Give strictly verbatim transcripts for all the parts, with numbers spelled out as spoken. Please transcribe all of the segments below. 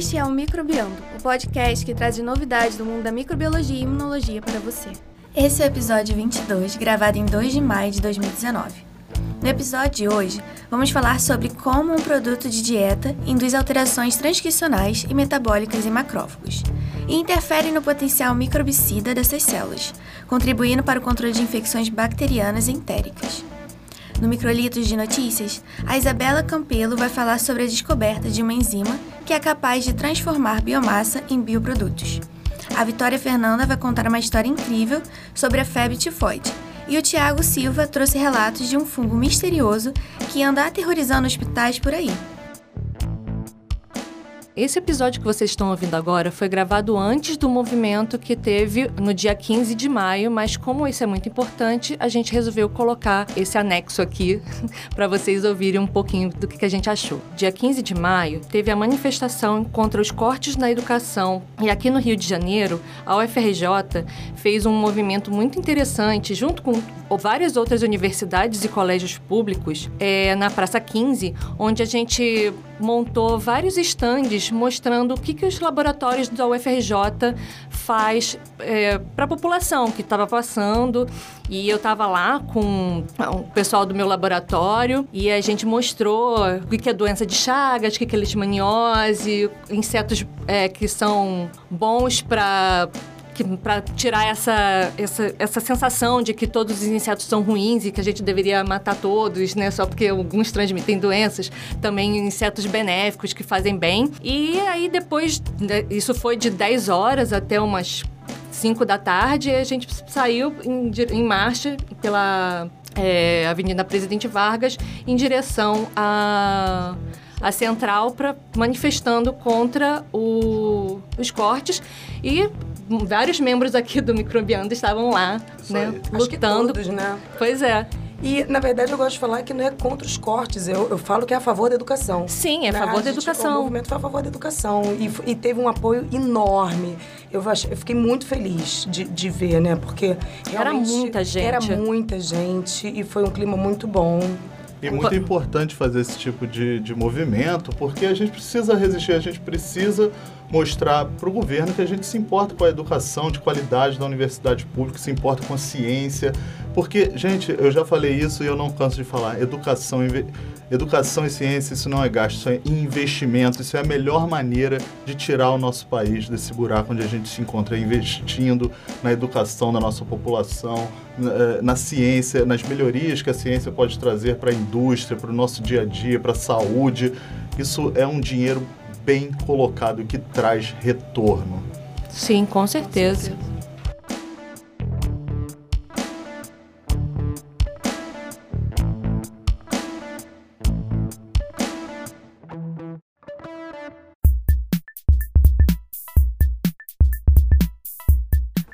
Este é o Microbiando, o podcast que traz novidades do mundo da microbiologia e imunologia para você. Esse é o episódio vinte e dois, gravado em dois de maio de dois mil e dezenove. No episódio de hoje, vamos falar sobre como um produto de dieta induz alterações transcricionais e metabólicas em macrófagos e interfere no potencial microbicida dessas células, contribuindo para o controle de infecções bacterianas e entéricas. No Microlitos de Notícias, a Isabela Campelo vai falar sobre a descoberta de uma enzima que é capaz de transformar biomassa em bioprodutos. A Vitória Fernanda vai contar uma história incrível sobre a febre tifoide. E o Thiago Silva trouxe relatos de um fungo misterioso que anda aterrorizando hospitais por aí. Esse episódio que vocês estão ouvindo agora foi gravado antes do movimento que teve no dia quinze de maio, mas como isso é muito importante, a gente resolveu colocar esse anexo aqui para vocês ouvirem um pouquinho do que a gente achou. Dia quinze de maio, teve a manifestação contra os cortes na educação e aqui no Rio de Janeiro, a U F R J fez um movimento muito interessante junto com várias outras universidades e colégios públicos é, na Praça quinze, onde a gente montou vários estandes mostrando o que, que os laboratórios da U F R J faz é, para a população que estava passando. E eu estava lá com o pessoal do meu laboratório e a gente mostrou o que, que é doença de Chagas, o que, que é leishmaniose, insetos é, que são bons para... para tirar essa, essa, essa sensação de que todos os insetos são ruins e que a gente deveria matar todos, né? Só porque alguns transmitem doenças. Também insetos benéficos que fazem bem. E aí depois, isso foi de dez horas até umas cinco da tarde, a gente saiu em, em marcha pela é, Avenida Presidente Vargas em direção a... a central, pra, manifestando contra o, os cortes, e vários membros aqui do Microbiando estavam lá, né, lutando. Todos, né? Pois é. E, na verdade, eu gosto de falar que não é contra os cortes, eu, eu falo que é a favor da educação. Sim, é a favor da educação. O movimento foi a favor da educação e, e teve um apoio enorme. Eu, eu fiquei muito feliz de, de ver, né, porque era muita gente. Era muita gente e foi um clima muito bom. E muito importante fazer esse tipo de, de movimento, porque a gente precisa resistir, a gente precisa mostrar para o governo que a gente se importa com a educação de qualidade da universidade pública, se importa com a ciência, porque, gente, eu já falei isso e eu não canso de falar, educação, educação e ciência, isso não é gasto, isso é investimento, isso é a melhor maneira de tirar o nosso país desse buraco onde a gente se encontra, investindo na educação da nossa população, na, na ciência, nas melhorias que a ciência pode trazer para a indústria, para o nosso dia a dia, para a saúde. Isso é um dinheiro bem colocado que traz retorno. Sim, com certeza. Com certeza.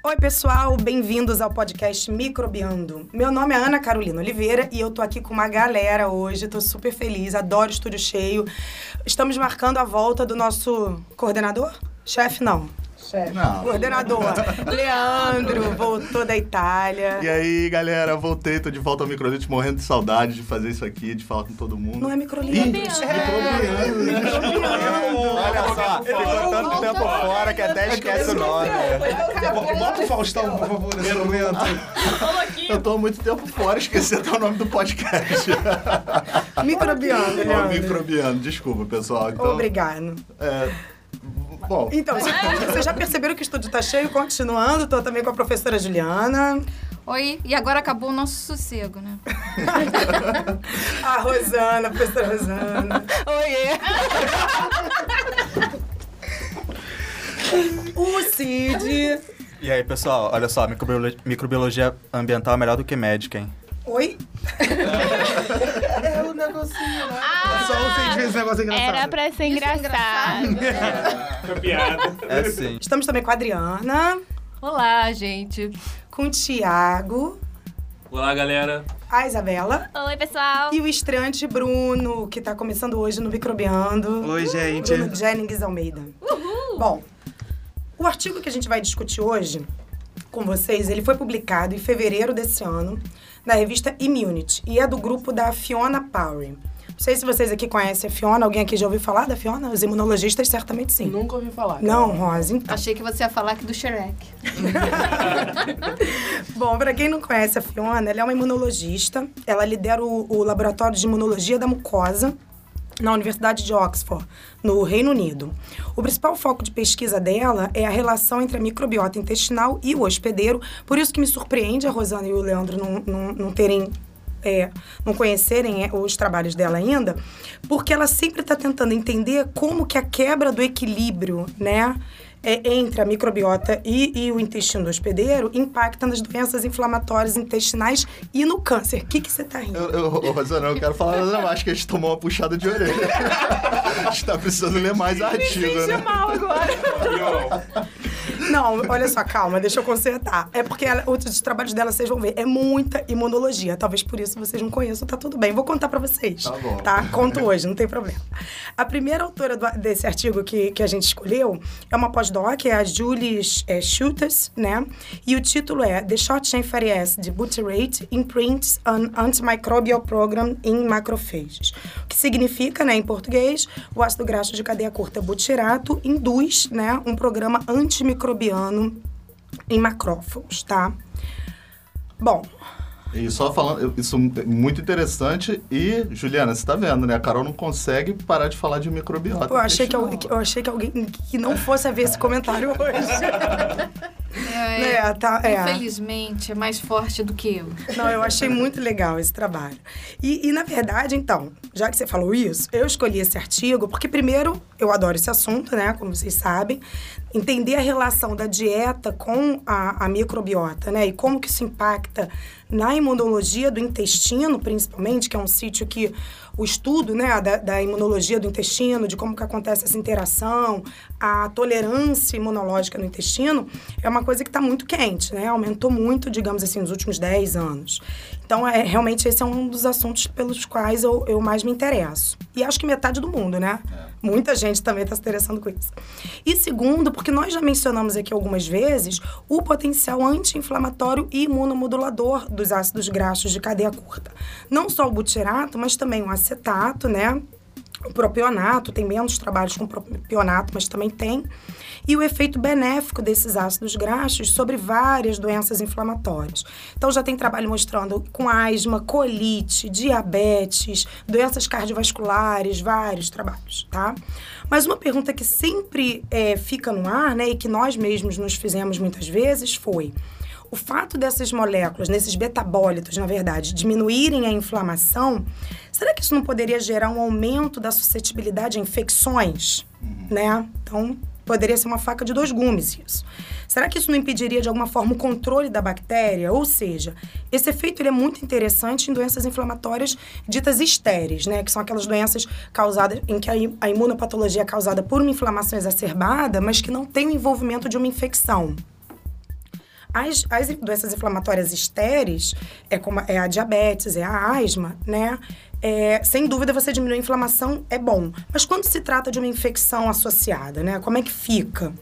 Oi, pessoal, bem-vindos ao podcast Microbiando. Meu nome é Ana Carolina Oliveira e eu tô aqui com uma galera hoje, tô super feliz, adoro estúdio cheio. Estamos marcando a volta do nosso coordenador? Chefe, não. Chefe. Não. Coordenador. Leandro, voltou da Itália. E aí, galera, voltei, tô de volta ao Microlitos, morrendo de saudade de fazer isso aqui, de falar com todo mundo. Não é Microlitos. Microlitos. Olha só, ele ficou tanto tempo fora que até esquece o nome. Bota o Faustão, por favor, nesse momento. Eu tô há muito tempo fora, esqueci até o nome do podcast. Microbiando, Leandro. Microbiando, desculpa, pessoal. Obrigado. É... Bom. Então, vocês já perceberam que o estúdio tá cheio, continuando, estou também com a professora Juliana. Oi, e agora acabou o nosso sossego, né? A Rosana, a professora Rosana. Oiê! O Cid. E aí, pessoal, olha só, microbiologia, microbiologia ambiental é melhor do que médica, hein? Oi? É o negocinho, né? Ah, só o Cid fez esse negócio engraçado. Era pra ser engraçado. É piada. É sim. Estamos também com a Adriana. Olá, gente. Com o Thiago. Olá, galera. A Isabela. Oi, pessoal. E o estreante Bruno, que tá começando hoje no Microbiando. Oi, gente. Bruno Jennings Almeida. Uhul. Bom, o artigo que a gente vai discutir hoje com vocês, ele foi publicado em fevereiro desse ano na revista Immunity, e é do grupo da Fiona Power. Não sei se vocês aqui conhecem a Fiona. Alguém aqui já ouviu falar da Fiona? Os imunologistas certamente sim. Nunca ouvi falar. Cara. Não, Rosa, então. Achei que você ia falar aqui do Shrek. Bom, pra quem não conhece a Fiona, ela é uma imunologista. Ela lidera o, o Laboratório de Imunologia da Mucosa na Universidade de Oxford, no Reino Unido. O principal foco de pesquisa dela é a relação entre a microbiota intestinal e o hospedeiro. Por isso que me surpreende a Rosana e o Leandro não, não, não terem... É, não conhecerem os trabalhos dela ainda, porque ela sempre está tentando entender como que a quebra do equilíbrio, né, é, entre a microbiota e, e o intestino hospedeiro impacta nas doenças inflamatórias intestinais e no câncer. O que que você está rindo? Eu, eu, Rosana, eu quero falar, não, acho que a gente tomou uma puxada de orelha. A gente está precisando ler mais artigo, me senti mal agora. Não, olha só, calma, deixa eu consertar. É porque ela, os trabalhos dela, vocês vão ver, é muita imunologia. Talvez por isso vocês não conheçam, tá tudo bem. Vou contar pra vocês. Tá bom. Tá? Conto hoje, não tem problema. A primeira autora do, desse artigo que, que a gente escolheu é uma pós-doc, é a Julie é, Schultes, né? E o título é The Short Chain Fatty Acid Butyrate Imprints an Antimicrobial Program in Macrophages. O que significa, né, em português, o ácido graxo de cadeia curta butirato induz, né, um programa antimicrobial em macrófagos, tá? Bom... E só falando, isso é muito interessante. E, Juliana, você tá vendo, né? A Carol não consegue parar de falar de microbiota. Eu achei, que, eu, eu achei que alguém que não fosse ver esse comentário hoje. É, é, tá, é. Infelizmente, é mais forte do que eu. Não, eu achei muito legal esse trabalho. E, e, na verdade, então, já que você falou isso, eu escolhi esse artigo porque, primeiro, eu adoro esse assunto, né? Como vocês sabem. Entender a relação da dieta com a, a microbiota, né? E como que isso impacta na imunologia do intestino, principalmente, que é um sítio que o estudo, né, da, da imunologia do intestino, de como que acontece essa interação, a tolerância imunológica no intestino, é uma coisa que está muito quente, né? Aumentou muito, digamos assim, nos últimos dez anos. Então, é, realmente, esse é um dos assuntos pelos quais eu, eu mais me interesso. E acho que metade do mundo, né? É. Muita gente também está se interessando com isso. E segundo, porque nós já mencionamos aqui algumas vezes o potencial anti-inflamatório e imunomodulador dos ácidos graxos de cadeia curta. Não só o butirato, mas também o acetato, né? O propionato, tem menos trabalhos com propionato, mas também tem. E o efeito benéfico desses ácidos graxos sobre várias doenças inflamatórias. Então, já tem trabalho mostrando com asma, colite, diabetes, doenças cardiovasculares, vários trabalhos, tá? Mas uma pergunta que sempre é, fica no ar, né, e que nós mesmos nos fizemos muitas vezes foi... O fato dessas moléculas, nesses betabólitos, na verdade, diminuírem a inflamação, será que isso não poderia gerar um aumento da suscetibilidade a infecções, uhum, né? Então, poderia ser uma faca de dois gumes isso. Será que isso não impediria, de alguma forma, o controle da bactéria? Ou seja, esse efeito ele é muito interessante em doenças inflamatórias ditas estéreis, né? Que são aquelas doenças causadas em que a imunopatologia é causada por uma inflamação exacerbada, mas que não tem o envolvimento de uma infecção. As, as doenças inflamatórias estéreis, é, como, é a diabetes, é a asma, né? É, sem dúvida, você diminuir a inflamação é bom. Mas quando se trata de uma infecção associada, né? Como é que fica?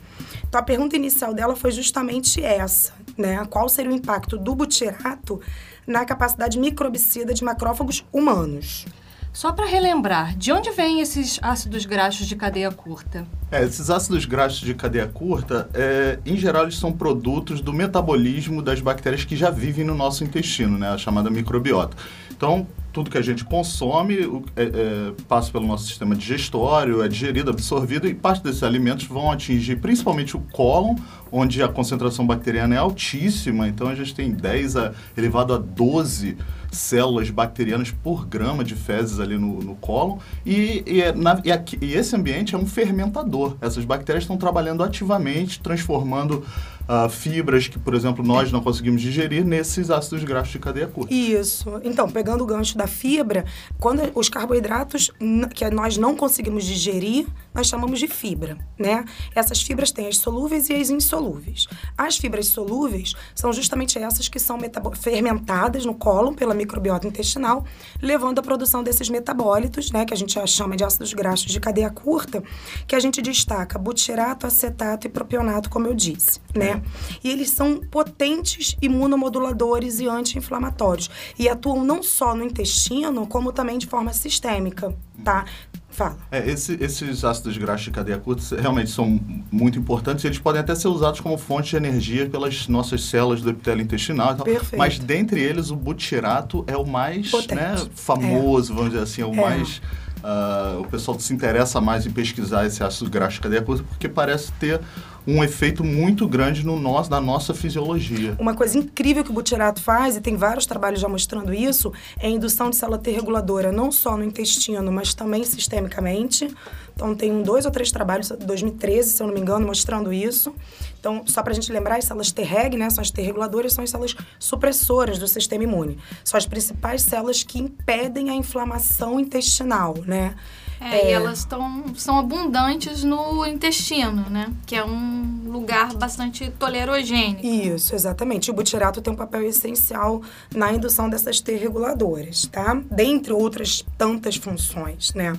Então, a pergunta inicial dela foi justamente essa, né? Qual seria o impacto do butirato na capacidade microbicida de macrófagos humanos? Só para relembrar, de onde vêm esses ácidos graxos de cadeia curta? É, esses ácidos graxos de cadeia curta, é, em geral, eles são produtos do metabolismo das bactérias que já vivem no nosso intestino, né? A chamada microbiota. Então, tudo que a gente consome é, é, passa pelo nosso sistema digestório, é digerido, absorvido, e parte desses alimentos vão atingir principalmente o cólon, onde a concentração bacteriana é altíssima. Então, a gente tem dez elevado a doze células bacterianas por grama de fezes ali no, no cólon. E, e, na, e, aqui, e esse ambiente é um fermentador. Essas bactérias estão trabalhando ativamente, transformando uh, fibras que, por exemplo, nós não conseguimos digerir nesses ácidos graxos de cadeia curta. Isso. Então, pegando o gancho da fibra, quando os carboidratos que nós não conseguimos digerir, nós chamamos de fibra, né? Essas fibras têm as solúveis e as insolúveis. As fibras solúveis são justamente essas que são metab- fermentadas no cólon pela microbiota intestinal, levando à produção desses metabólitos, né, que a gente chama de ácidos graxos de cadeia curta, que a gente destaca butirato, acetato e propionato, como eu disse, né? E eles são potentes imunomoduladores e anti-inflamatórios e atuam não só no intestino, como também de forma sistêmica, tá? Fala. É, esse, esses ácidos graxos de cadeia curta realmente são muito importantes e eles podem até ser usados como fonte de energia pelas nossas células do epitélio intestinal e tal. Perfeito. Mas dentre eles o butirato é o mais, né, famoso, é. vamos dizer assim, é o é. mais... Uh, o pessoal se interessa mais em pesquisar esse ácido graxo de cadeia curta porque parece ter um efeito muito grande no nosso, na nossa fisiologia. Uma coisa incrível que o butirato faz, e tem vários trabalhos já mostrando isso, é a indução de célula T reguladora, não só no intestino, mas também sistemicamente. Então, tem um, dois ou três trabalhos, dois mil e treze, se eu não me engano, mostrando isso. Então, só pra gente lembrar, as células T-reg, né, são as T-reguladoras, são as células supressoras do sistema imune. São as principais células que impedem a inflamação intestinal, né? É, é... e elas tão, são abundantes no intestino, né? Que é um lugar bastante tolerogênico. Isso, exatamente. O butirato tem um papel essencial na indução dessas T-reguladoras, tá? Dentre outras tantas funções, né?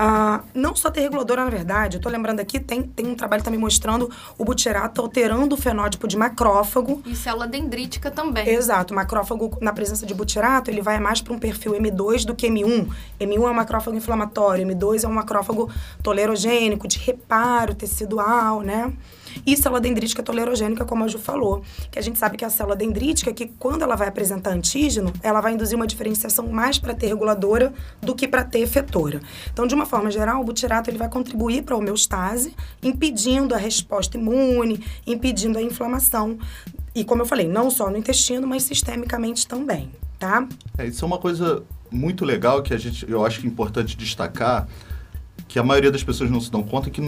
Uh, não só ter reguladora, na verdade, eu tô lembrando aqui, tem, tem um trabalho também mostrando o butirato alterando o fenótipo de macrófago. E célula dendrítica também. Exato. O macrófago, na presença de butirato, ele vai mais para um perfil M dois do que M um. M um é um macrófago inflamatório, M dois é um macrófago tolerogênico, de reparo tecidual, né? E célula dendrítica tolerogênica, como a Ju falou, que a gente sabe que a célula dendrítica, que quando ela vai apresentar antígeno, ela vai induzir uma diferenciação mais para T reguladora do que para T efetora. Então, de uma forma geral, o butirato ele vai contribuir para a homeostase, impedindo a resposta imune, impedindo a inflamação. E como eu falei, não só no intestino, mas sistemicamente também, tá? É, isso é uma coisa muito legal que a gente, eu acho que é importante destacar, que a maioria das pessoas não se dão conta que,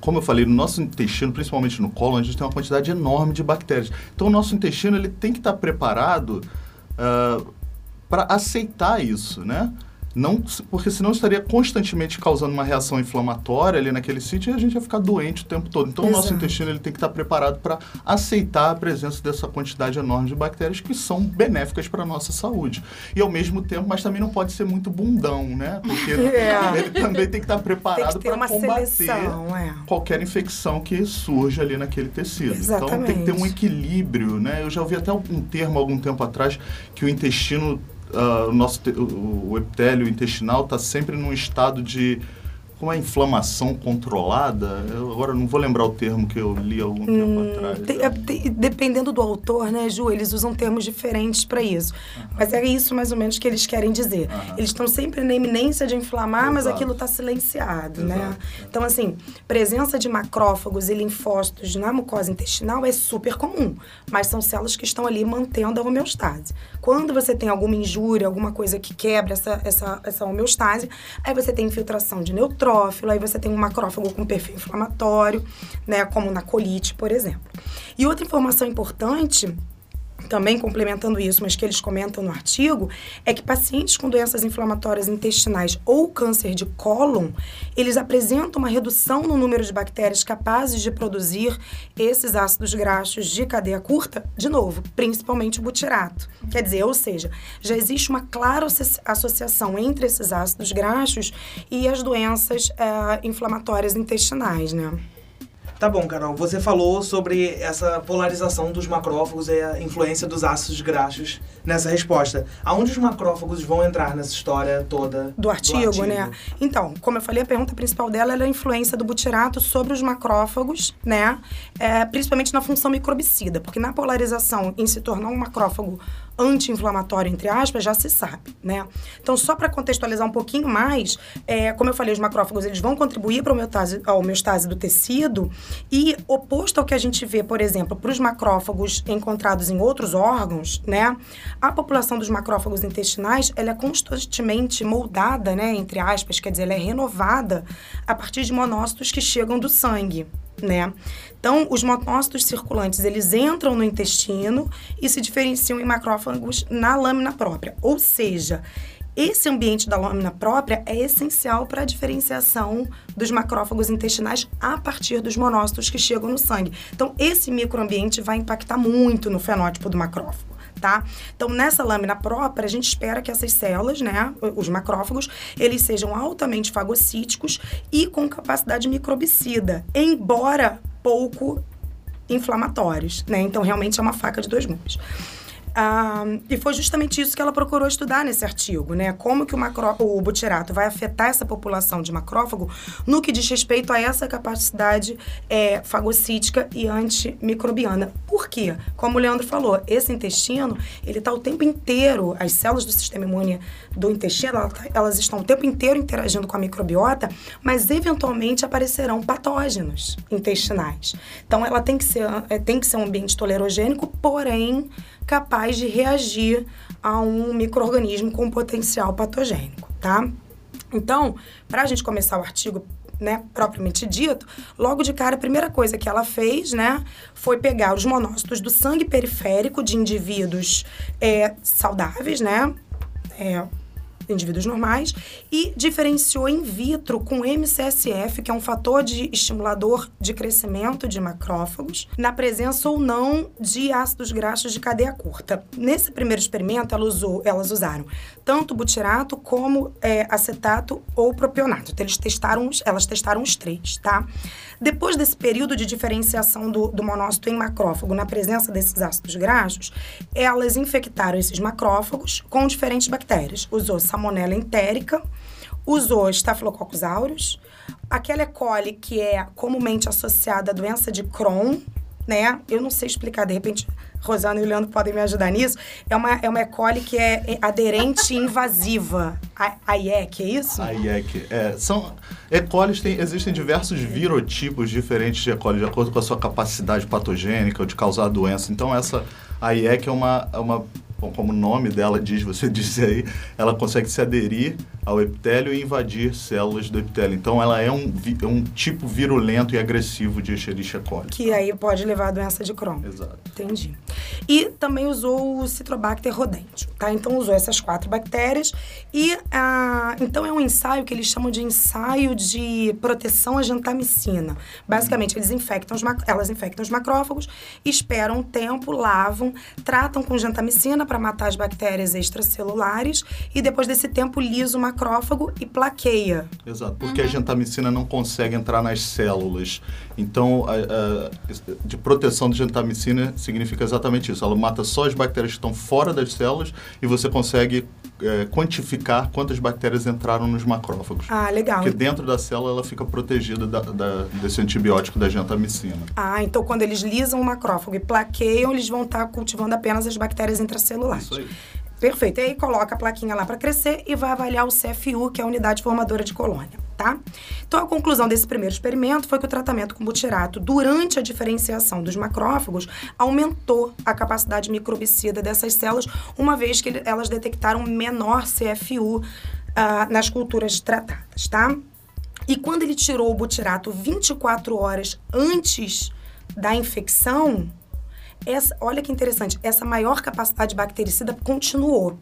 como eu falei, no nosso intestino, principalmente no cólon, a gente tem uma quantidade enorme de bactérias. Então, o nosso intestino ele tem que estar preparado uh, para aceitar isso, né? Não, porque senão estaria constantemente causando uma reação inflamatória ali naquele sítio e a gente ia ficar doente o tempo todo. Então, exato, o nosso intestino ele tem que estar preparado para aceitar a presença dessa quantidade enorme de bactérias que são benéficas para a nossa saúde. E ao mesmo tempo, mas também não pode ser muito bundão, né? Porque é. ele também tem que estar preparado para combater seleção, é. qualquer infecção que surge ali naquele tecido. Exatamente. Então, tem que ter um equilíbrio, né? Eu já ouvi até um termo algum tempo atrás que o intestino... Uh, o, nosso te- o epitélio intestinal está sempre num estado de... Como é inflamação controlada? Eu agora não vou lembrar o termo que eu li algum tempo hum, atrás. Te, é, te, dependendo do autor, né, Ju? Eles usam termos diferentes para isso. Uhum. Mas é isso mais ou menos que eles querem dizer. Uhum. Eles estão sempre na iminência de inflamar, exato, mas aquilo está silenciado, exato, né? Então, assim, presença de macrófagos e linfócitos na mucosa intestinal é super comum. Mas são células que estão ali mantendo a homeostase. Quando você tem alguma injúria, alguma coisa que quebra essa, essa, essa homeostase, aí você tem infiltração de neutrônios, aí você tem um macrófago com perfil inflamatório, né, como na colite, por exemplo. E outra informação importante, também complementando isso, mas que eles comentam no artigo, é que pacientes com doenças inflamatórias intestinais ou câncer de cólon, eles apresentam uma redução no número de bactérias capazes de produzir esses ácidos graxos de cadeia curta, de novo, principalmente o butirato. Quer dizer, ou seja, já existe uma clara associação entre esses ácidos graxos e as doenças é, inflamatórias intestinais, né? Tá bom, Carol. Você falou sobre essa polarização dos macrófagos e a influência dos ácidos graxos nessa resposta. Aonde os macrófagos vão entrar nessa história toda do artigo, do artigo? né? Então, como eu falei, a pergunta principal dela era a influência do butirato sobre os macrófagos, né? É, principalmente na função microbicida, porque na polarização em se tornar um macrófago anti-inflamatório, entre aspas, já se sabe, né? Então, só para contextualizar um pouquinho mais, é, como eu falei, os macrófagos eles vão contribuir para a homeostase do tecido e, oposto ao que a gente vê, por exemplo, para os macrófagos encontrados em outros órgãos, né? A população dos macrófagos intestinais, ela é constantemente moldada, né? Entre aspas, quer dizer, ela é renovada a partir de monócitos que chegam do sangue, né? Então, os monócitos circulantes, eles entram no intestino e se diferenciam em macrófagos na lâmina própria. Ou seja, Esse ambiente da lâmina própria é essencial para a diferenciação dos macrófagos intestinais a partir dos monócitos que chegam no sangue. Então, esse microambiente vai impactar muito no fenótipo do macrófago. Tá? Então, nessa lâmina própria, a gente espera que essas células, né, os macrófagos, eles sejam altamente fagocíticos e com capacidade microbicida, embora pouco inflamatórios, né? Então, realmente é uma faca de dois gumes. Ah, e foi justamente isso que ela procurou estudar nesse artigo, né? Como que o, macro, o butirato vai afetar essa população de macrófago no que diz respeito a essa capacidade é, fagocítica e antimicrobiana. Por quê? Como o Leandro falou, esse intestino, ele tá o tempo inteiro, as células do sistema imune do intestino, elas estão o tempo inteiro interagindo com a microbiota, mas eventualmente aparecerão patógenos intestinais. Então, ela tem que ser, tem que ser um ambiente tolerogênico, porém capaz de reagir a um micro-organismo com potencial patogênico, tá? Então, para a gente começar o artigo, né, propriamente dito, logo de cara, a primeira coisa que ela fez, né, foi pegar os monócitos do sangue periférico de indivíduos é, saudáveis, né, é, indivíduos normais, e diferenciou in vitro com M C S F, que é um fator de estimulador de crescimento de macrófagos, na presença ou não de ácidos graxos de cadeia curta. Nesse primeiro experimento, ela usou, elas usaram tanto butirato como é, acetato ou propionato. Então, eles testaram, elas testaram os três, tá? Depois desse período de diferenciação do, do monócito em macrófago, na presença desses ácidos graxos, elas infectaram esses macrófagos com diferentes bactérias. Usou Salmonella entérica, usou Staphylococcus aureus, aquela E. coli que é comumente associada à doença de Crohn, né? Eu não sei explicar, de repente, Rosana e o Leandro podem me ajudar nisso. É uma, é uma E. coli que é aderente e invasiva. A I E C, é isso? A I E C, é. São, E. coli tem, existem diversos virotipos diferentes de E. coli, de acordo com a sua capacidade patogênica ou de causar doença. Então, essa a I E C é uma... É uma Bom, como o nome dela diz, você disse aí, ela consegue se aderir ao epitélio e invadir células do epitélio. Então, ela é um, é um tipo virulento e agressivo de Escherichia coli. Que aí pode levar a doença de Crohn. Exato. Entendi. E também usou o Citrobacter rodente, tá? Então, usou essas quatro bactérias. E, ah, então, é um ensaio que eles chamam de ensaio de proteção à gentamicina. Basicamente, eles infectam os mac... elas infectam os macrófagos, esperam um tempo, lavam, tratam com gentamicina para matar as bactérias extracelulares e depois desse tempo lisa o macrófago e plaqueia. Exato, porque uhum. a gentamicina não consegue entrar nas células. Então, a, a, de proteção de gentamicina significa exatamente isso. Ela mata só as bactérias que estão fora das células e você consegue é, quantificar quantas bactérias entraram nos macrófagos. Ah, legal. Porque dentro da célula ela fica protegida da, da, desse antibiótico da gentamicina. Ah, então quando eles lisam o macrófago e plaqueiam, eles vão estar cultivando apenas as bactérias intracelulares. Isso aí. Perfeito. E aí coloca a plaquinha lá para crescer e vai avaliar o C F U, que é a unidade formadora de colônia, tá? Então, a conclusão desse primeiro experimento foi que o tratamento com butirato durante a diferenciação dos macrófagos aumentou a capacidade microbicida dessas células, uma vez que elas detectaram menor C F U uh, nas culturas tratadas, tá? E quando ele tirou o butirato vinte e quatro horas antes da infecção... Essa, olha que interessante, essa maior capacidade bactericida continuou.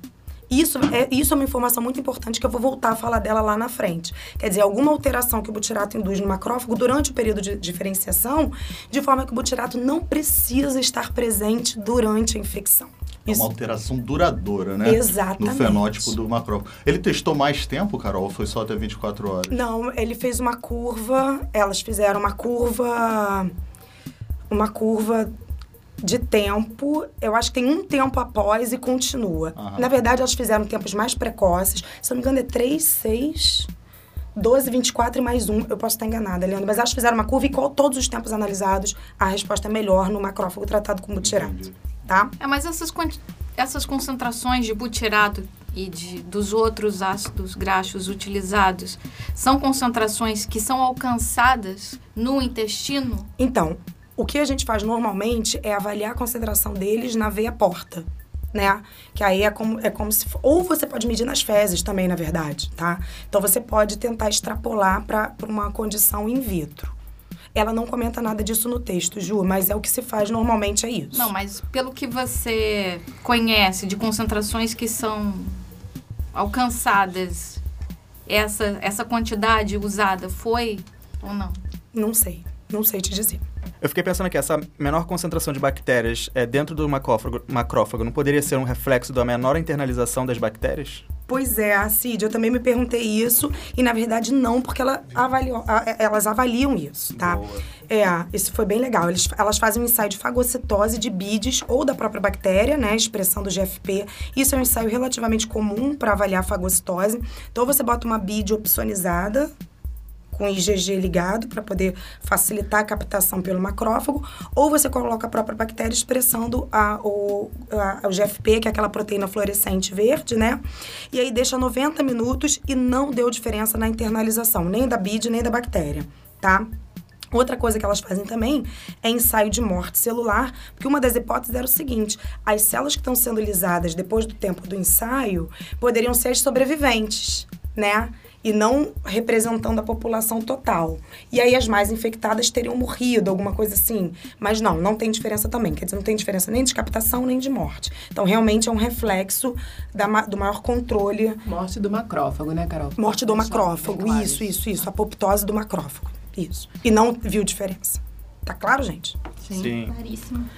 Isso é, isso é uma informação muito importante que eu vou voltar a falar dela lá na frente. Quer dizer, alguma alteração que o butirato induz no macrófago durante o período de diferenciação, de forma que o butirato não precisa estar presente durante a infecção. É uma alteração duradoura, né? Exatamente. No fenótipo do macrófago. Ele testou mais tempo, Carol, ou foi só até vinte e quatro horas? Não, ele fez uma curva, elas fizeram uma curva... Uma curva... de tempo, eu acho que tem um tempo após e continua. Aham. Na verdade, elas fizeram tempos mais precoces. Se eu não me engano, é três, seis, doze, vinte e quatro e mais um. Eu posso estar enganada, Leandro, mas elas fizeram uma curva e com todos os tempos analisados, a resposta é melhor no macrófago tratado com butirato, tá? É, mas essas, quanti- essas concentrações de butirato e de, dos outros ácidos graxos utilizados são concentrações que são alcançadas no intestino? Então... O que a gente faz normalmente é avaliar a concentração deles na veia porta, né? Que aí é como, é como se... Ou você pode medir nas fezes também, na verdade, tá? Então, você pode tentar extrapolar para uma condição in vitro. Ela não comenta nada disso no texto, Ju, mas é o que se faz normalmente, é isso. Não, mas pelo que você conhece de concentrações que são... alcançadas, essa, essa quantidade usada foi ou não? Não sei, não sei te dizer. Eu fiquei pensando que essa menor concentração de bactérias é, dentro do macrófago, macrófago não poderia ser um reflexo da menor internalização das bactérias? Pois é, a Cid, eu também me perguntei isso e, na verdade, não, porque ela avaliou, a, elas avaliam isso, tá? Boa. É, isso foi bem legal. Eles, elas fazem um ensaio de fagocitose de bides ou da própria bactéria, né, expressão do G F P. Isso é um ensaio relativamente comum para avaliar a fagocitose. Então, você bota uma bide opsonizada com I G G ligado para poder facilitar a captação pelo macrófago, ou você coloca a própria bactéria expressando a, o, a, o G F P, que é aquela proteína fluorescente verde, né? E aí deixa noventa minutos e não deu diferença na internalização, nem da bide, nem da bactéria, tá? Outra coisa que elas fazem também é ensaio de morte celular, porque uma das hipóteses era o seguinte: as células que estão sendo lisadas depois do tempo do ensaio poderiam ser as sobreviventes, né? E não representando a população total. E aí as mais infectadas teriam morrido, alguma coisa assim. Mas não, não tem diferença também. Quer dizer, não tem diferença nem de captação, nem de morte. Então, realmente é um reflexo da, do maior controle... Morte do macrófago, né, Carol? Morte do macrófago, isso, isso, isso. Apoptose do macrófago, isso. E não viu diferença. Tá claro, gente? Sim. Sim. Claríssimo.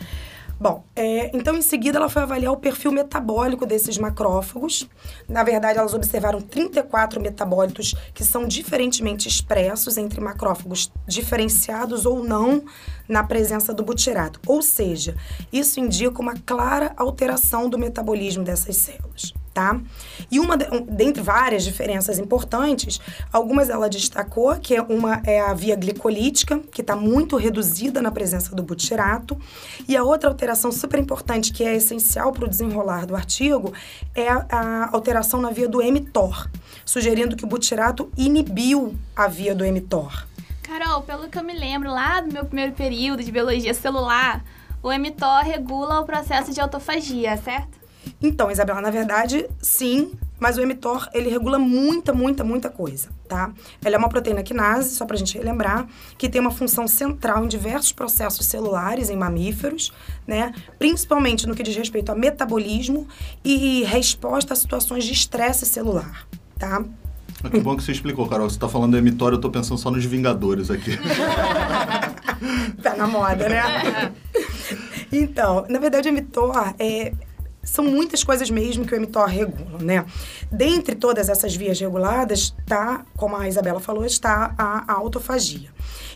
Bom, é, então em seguida ela foi avaliar o perfil metabólico desses macrófagos. Na verdade, elas observaram trinta e quatro metabólitos que são diferentemente expressos entre macrófagos diferenciados ou não na presença do butirato. Ou seja, isso indica uma clara alteração do metabolismo dessas células, tá? E uma, de, um, dentre várias diferenças importantes, algumas ela destacou, que é uma é a via glicolítica, que está muito reduzida na presença do butirato, e a outra alteração super importante, que é essencial para o desenrolar do artigo, é a alteração na via do mTOR, sugerindo que o butirato inibiu a via do mTOR. Carol, pelo que eu me lembro, lá do meu primeiro período de biologia celular, o mTOR regula o processo de autofagia, certo? Então, Isabela, na verdade, sim, mas o mTOR, ele regula muita, muita, muita coisa, tá? Ela é uma proteína quinase, só pra gente relembrar, que tem uma função central em diversos processos celulares, em mamíferos, né? Principalmente no que diz respeito a metabolismo e resposta a situações de estresse celular, tá? Que bom que você explicou, Carol. Você tá falando do mTOR, eu tô pensando só nos Vingadores aqui. Tá na moda, né? Então, na verdade, o mTOR é... São muitas coisas mesmo que o mTOR regula, né? Dentre todas essas vias reguladas, tá, como a Isabela falou, está a, a autofagia.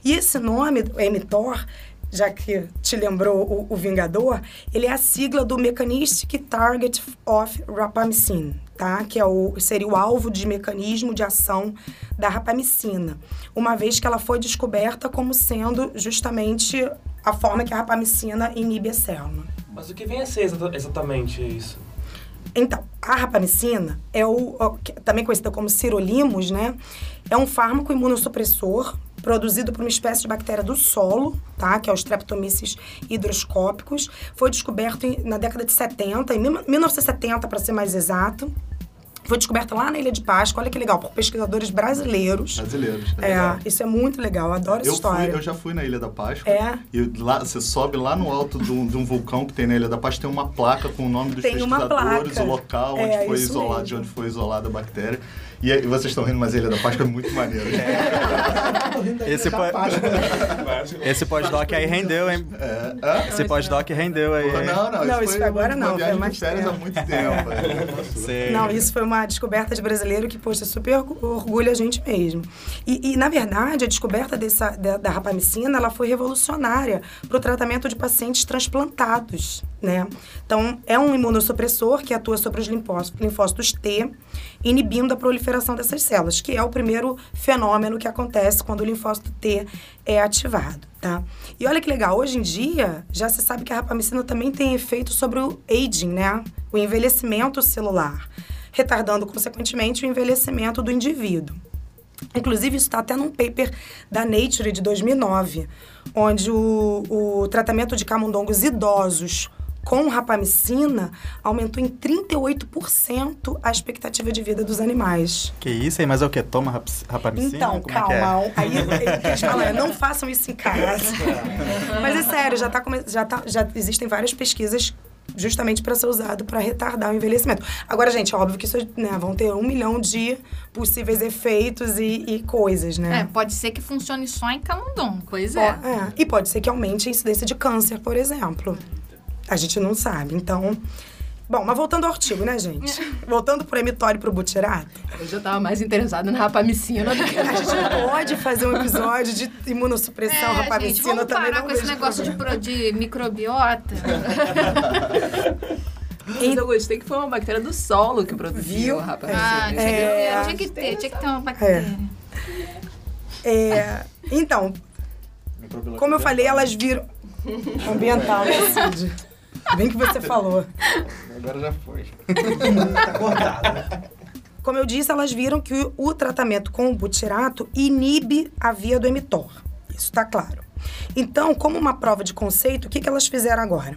E esse nome, mTOR, já que te lembrou o, o Vingador, ele é a sigla do Mechanistic Target of Rapamicina, tá? Que é o, seria o alvo de mecanismo de ação da rapamicina, uma vez que ela foi descoberta como sendo justamente a forma que a rapamicina inibe a célula. Mas o que vem a ser exatamente isso? Então, a rapamicina, é o, também conhecida como sirolimus, né? É um fármaco imunossupressor produzido por uma espécie de bactéria do solo, tá? Que é o Streptomyces hidroscópicos. Foi descoberto em, na década de setenta, em mil novecentos e setenta, para ser mais exato. Foi descoberta lá na Ilha de Páscoa, olha que legal, por pesquisadores brasileiros. Brasileiros, né? É, legal. Isso é muito legal, eu adoro eu essa história. Fui, eu já fui na Ilha da Páscoa. É. E lá, você sobe lá no alto de um, de um vulcão que tem na Ilha da Páscoa, tem uma placa com o nome dos tem pesquisadores, o local onde é, foi isolado, mesmo. de onde foi isolada a bactéria. E aí, vocês estão rindo, mas a Ilha da Páscoa é muito maneiro. É. Esse, po... Esse pós-doc aí rendeu, hein? É. Esse pós-doc rendeu aí. Não, não, não isso, isso foi agora não. Foi mais férias há muito tempo. É. Não, isso foi uma descoberta de brasileiro que, poxa, super orgulha a gente mesmo. E, e na verdade, a descoberta dessa, da, da rapamicina, ela foi revolucionária para o tratamento de pacientes transplantados, né? Então, é um imunossupressor que atua sobre os linfócitos T, inibindo a proliferação dessas células, que é o primeiro fenômeno que acontece quando o linfócito T é ativado, tá? E olha que legal, hoje em dia, já se sabe que a rapamicina também tem efeito sobre o aging, né? O envelhecimento celular, retardando, consequentemente, o envelhecimento do indivíduo. Inclusive, isso está até num paper da Nature de dois mil e nove, onde o, o tratamento de camundongos idosos com rapamicina, aumentou em trinta e oito por cento a expectativa de vida dos animais. Que isso aí, mas é o que? Toma rap- rapamicina? Então, Como calma. É que é? Aí o que eles falam é, não façam isso em casa. Mas é sério, já, tá, já, tá, já existem várias pesquisas justamente para ser usado para retardar o envelhecimento. Agora, gente, óbvio que isso, né, vão ter um milhão de possíveis efeitos e, e coisas, né? É, pode ser que funcione só em camundongo, pois é. Pô, é. E pode ser que aumente a incidência de câncer, por exemplo. A gente não sabe, então... Bom, mas voltando ao artigo, né, gente? Voltando pro emitório e pro butirato. Eu já tava mais interessada na rapamicina do que... A gente pode fazer um episódio de imunossupressão, é, rapamicina, gente, vamos também parar não com esse negócio de, pro, de microbiota. Mas eu gostei que foi uma bactéria do solo que produziu a rapamicina. Ah, tinha, é, que, tinha que ter, tinha que ter uma bactéria. É. É, então, como eu falei, elas viram... Ambiental, né, Cid? Bem que você falou. Agora já foi. Tá cortada. Como eu disse, elas viram que o tratamento com o butirato inibe a via do emitor. Isso tá claro. Então, como uma prova de conceito, o que, que elas fizeram agora?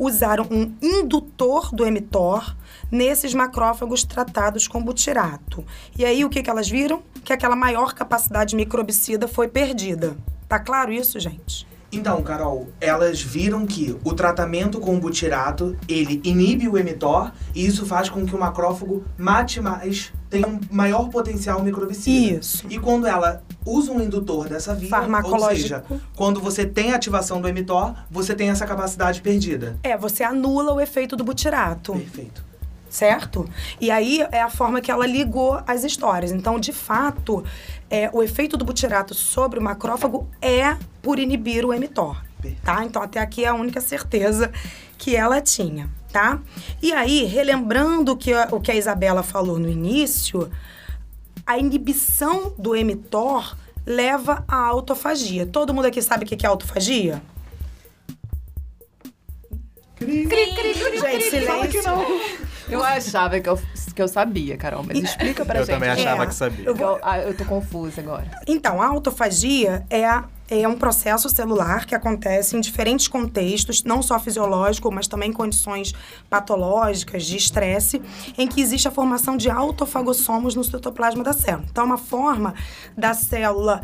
Usaram um indutor do emitor nesses macrófagos tratados com butirato. E aí, o que, que elas viram? Que aquela maior capacidade microbicida foi perdida. Tá claro isso, gente? Então, Carol, elas viram que o tratamento com o butirato, ele inibe o emitor e isso faz com que o macrófago mate mais, tenha um maior potencial microbicida. Isso. E quando ela usa um indutor dessa via, ou seja, quando você tem ativação do emitor, você tem essa capacidade perdida. É, você anula o efeito do butirato. Perfeito. Certo? E aí é a forma que ela ligou as histórias. Então, de fato, é, o efeito do butirato sobre o macrófago é por inibir o emitor, tá? Então, até aqui é a única certeza que ela tinha, tá? E aí, relembrando que, o que a Isabela falou no início, a inibição do emitor leva à autofagia. Todo mundo aqui sabe o que é autofagia? Cri, cri, cri, cri, gente, silêncio. Eu achava que eu, que eu sabia, Carol, mas explica pra eu gente. Eu também achava é, que sabia. Eu, vou... eu, eu tô confusa agora. Então, a autofagia é, é um processo celular que acontece em diferentes contextos, não só fisiológico, mas também em condições patológicas, de estresse, em que existe a formação de autofagossomos no citoplasma da célula. Então, é uma forma da célula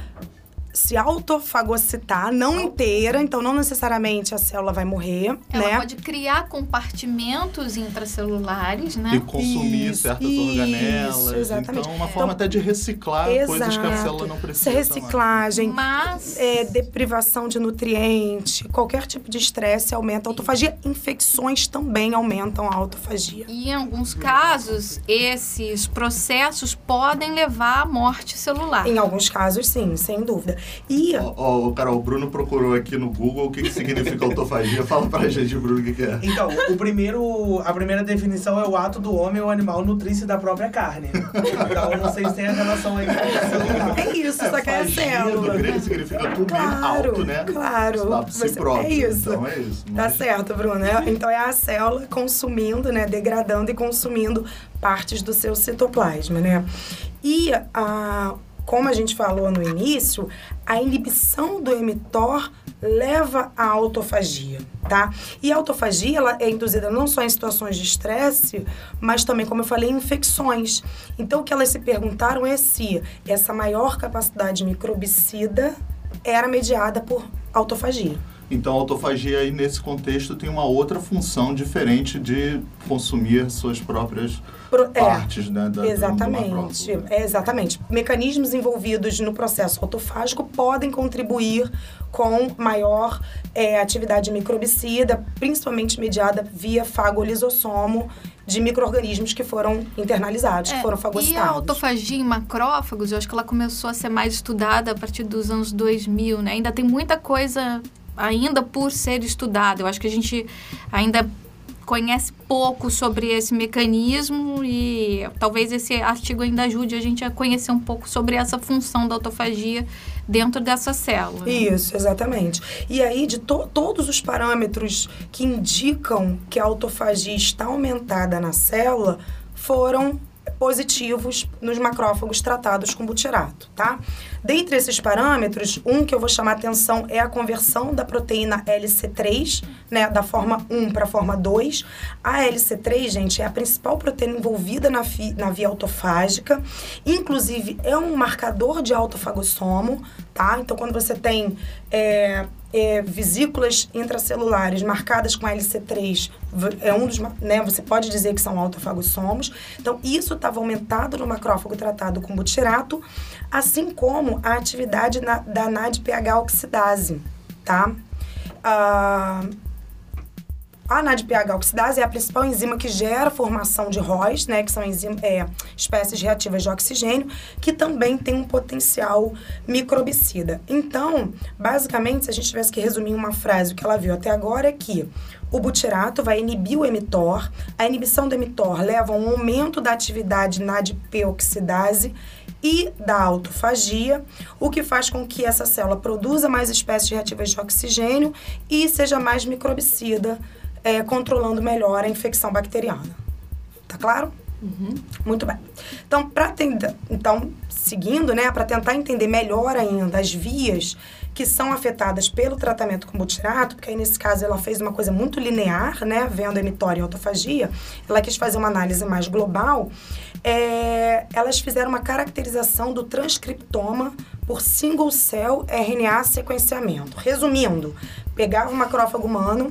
se autofagocitar, não inteira, então não necessariamente a célula vai morrer, ela né? pode criar compartimentos intracelulares, né? E consumir isso, certas isso, organelas. Exatamente. Então, uma é. forma até de reciclar Exato. coisas que a célula não precisa. Reciclagem, Mas... é, deprivação de nutriente, qualquer tipo de estresse aumenta a autofagia. Infecções também aumentam a autofagia. E em alguns casos, esses processos podem levar à morte celular. Em alguns casos, sim, sem dúvida. E... Oh, oh, Carol, o Bruno procurou aqui no Google o que, que significa autofagia. Fala pra gente, Bruno, o que, que é. Então, o primeiro, a primeira definição é o ato do homem ou animal nutrir-se da própria carne. Então, eu não sei se tem a relação aí com o celular. É isso, é, só que é a célula. O significa comer claro, alto, né? Claro, claro. Si é isso. Então, é isso. Mas... Tá certo, Bruno. É, então, é a célula consumindo, né? Degradando e consumindo partes do seu citoplasma, né? E a... Como a gente falou no início, a inibição do emitor leva à autofagia, tá? E a autofagia, ela é induzida não só em situações de estresse, mas também, como eu falei, em infecções. Então, o que elas se perguntaram é se essa maior capacidade microbicida era mediada por autofagia. Então, a autofagia, aí, nesse contexto, tem uma outra função diferente de consumir suas próprias Pro, partes, é, né? Da, exatamente, do, do é, exatamente. Mecanismos envolvidos no processo autofágico podem contribuir com maior é, atividade microbicida, principalmente mediada via fagolisossomo de micro-organismos que foram internalizados, é, que foram fagocitados. E a autofagia em macrófagos, eu acho que ela começou a ser mais estudada a partir dos anos dois mil, né? Ainda tem muita coisa... ainda por ser estudado. Eu acho que a gente ainda conhece pouco sobre esse mecanismo e talvez esse artigo ainda ajude a gente a conhecer um pouco sobre essa função da autofagia dentro dessa célula. Né? Isso, exatamente. E aí, de to- todos os parâmetros que indicam que a autofagia está aumentada na célula foram positivos nos macrófagos tratados com butirato, tá? Dentre esses parâmetros, um que eu vou chamar atenção é a conversão da proteína L C três, né, da forma um para a forma dois. A L C três, gente, é a principal proteína envolvida na, fi, na via autofágica. Inclusive, é um marcador de autofagossomo, tá? Então, quando você tem... É, É, vesículas intracelulares marcadas com L C três, é um dos, né, você pode dizer que são autofagossomos. Então, isso estava aumentado no macrófago tratado com butirato, assim como a atividade na, da N A D P H-oxidase, tá? Ah, a N A D P H-oxidase é a principal enzima que gera a formação de R O S, né, que são enzima, é, espécies reativas de oxigênio, que também tem um potencial microbicida. Então, basicamente, se a gente tivesse que resumir uma frase, o que ela viu até agora é que o butirato vai inibir o mTOR, a inibição do mTOR leva a um aumento da atividade N A D P H-oxidase e da autofagia, o que faz com que essa célula produza mais espécies reativas de oxigênio e seja mais microbicida, é, controlando melhor a infecção bacteriana. Tá claro? Uhum. Muito bem. Então, pra tenda, então seguindo, né, para tentar entender melhor ainda as vias que são afetadas pelo tratamento com butirato, porque aí nesse caso ela fez uma coisa muito linear, né, vendo mTOR e autofagia, ela quis fazer uma análise mais global, é, elas fizeram uma caracterização do transcriptoma por single cell R N A sequenciamento. Resumindo, pegava o macrófago humano,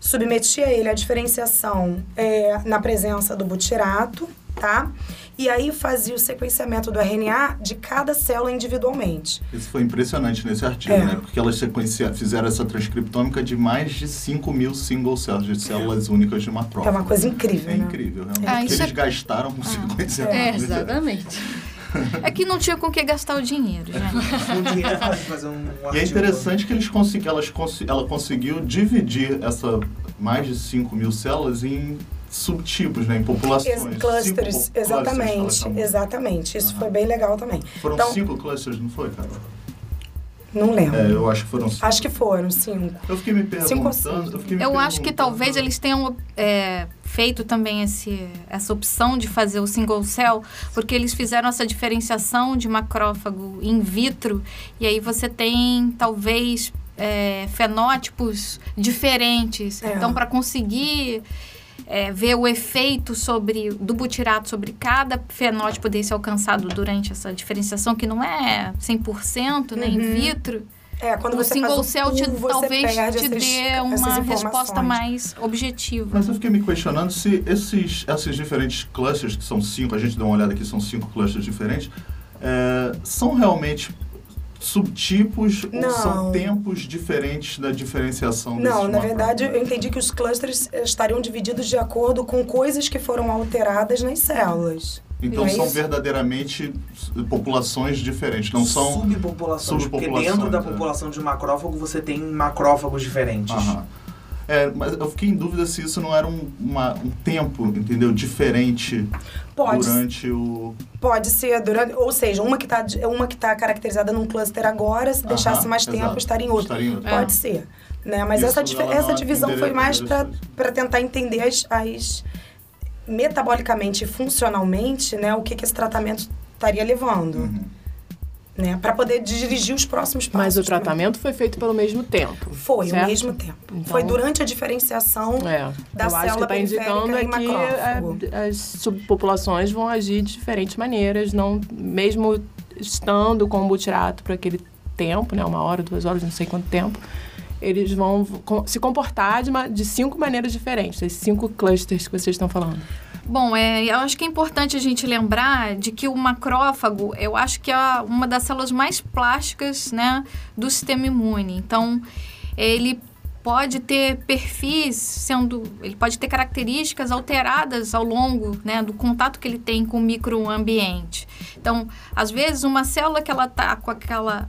submetia ele à diferenciação é, na presença do butirato, tá? E aí fazia o sequenciamento do R N A de cada célula individualmente. Isso foi impressionante nesse artigo, é. né? Porque elas sequencia, fizeram essa transcriptômica de mais de cinco mil single cells, de células é. únicas de macrófago. É uma coisa incrível, é né? Incrível, realmente. Ah, eles é... gastaram com ah. sequenciamento. É, exatamente. É que não tinha com o que gastar o dinheiro, gente. O dinheiro pode fazer um artigo. E é interessante que eles consegu... Elas cons... ela conseguiu dividir essa mais de cinco mil células em subtipos, né? Em populações. Ex- clusters, cinco exatamente. Clusters, exatamente. Isso uhum. foi bem legal também. Foram então, cinco clusters, não foi, cara? Não lembro. É, eu acho que foram cinco. Acho que foram cinco. Eu fiquei me perguntando... Cinco, eu fiquei me eu perguntando. acho que talvez eles tenham... É, feito também esse, essa opção de fazer o single cell, porque eles fizeram essa diferenciação de macrófago in vitro, e aí você tem, talvez, é, fenótipos diferentes. É. Então, para conseguir é, ver o efeito sobre, do butirato sobre cada fenótipo desse alcançado durante essa diferenciação, que não é cem por cento, uhum. né, in vitro... É, quando o você single faz cell te, talvez te essas, dê uma resposta mais objetiva. Mas eu fiquei me questionando se esses, esses diferentes clusters, que são cinco, a gente deu uma olhada aqui, são cinco clusters diferentes, é, são realmente subtipos não. ou são tempos diferentes da diferenciação? Não, na verdade, eu entendi que os clusters estariam divididos de acordo com coisas que foram alteradas nas células. Então, são verdadeiramente populações diferentes, não são... Subpopulações, porque dentro da população de macrófago você tem macrófagos diferentes. Aham. É, mas eu fiquei em dúvida se isso não era um, uma, um tempo, entendeu? Diferente pode, durante o... Pode ser, durante, ou seja, uma que está tá caracterizada num cluster agora, se deixasse mais tempo, exato, estaria em outro. Estaria em outro. Pode é. ser, né? Mas isso, essa, essa divisão foi mais para tentar entender as, as metabolicamente e funcionalmente, né, o que, que esse tratamento estaria levando. Uhum. Né, para poder dirigir os próximos passos. Mas o tratamento, né, foi feito pelo mesmo tempo. Foi, certo? Ao mesmo tempo. Então, foi durante a diferenciação é, da célula periférica e macrófago. Eu acho que está indicando é que as subpopulações vão agir de diferentes maneiras, não, mesmo estando com o butirato por aquele tempo, né, uma hora, duas horas, não sei quanto tempo, eles vão se comportar de, uma, de cinco maneiras diferentes, esses cinco clusters que vocês estão falando. Bom, é, eu acho que é importante a gente lembrar de que o macrófago, eu acho que é uma das células mais plásticas, né, do sistema imune. Então, ele pode ter perfis sendo... Ele pode ter características alteradas ao longo, né, do contato que ele tem com o microambiente. Então, às vezes, uma célula que ela está com aquela...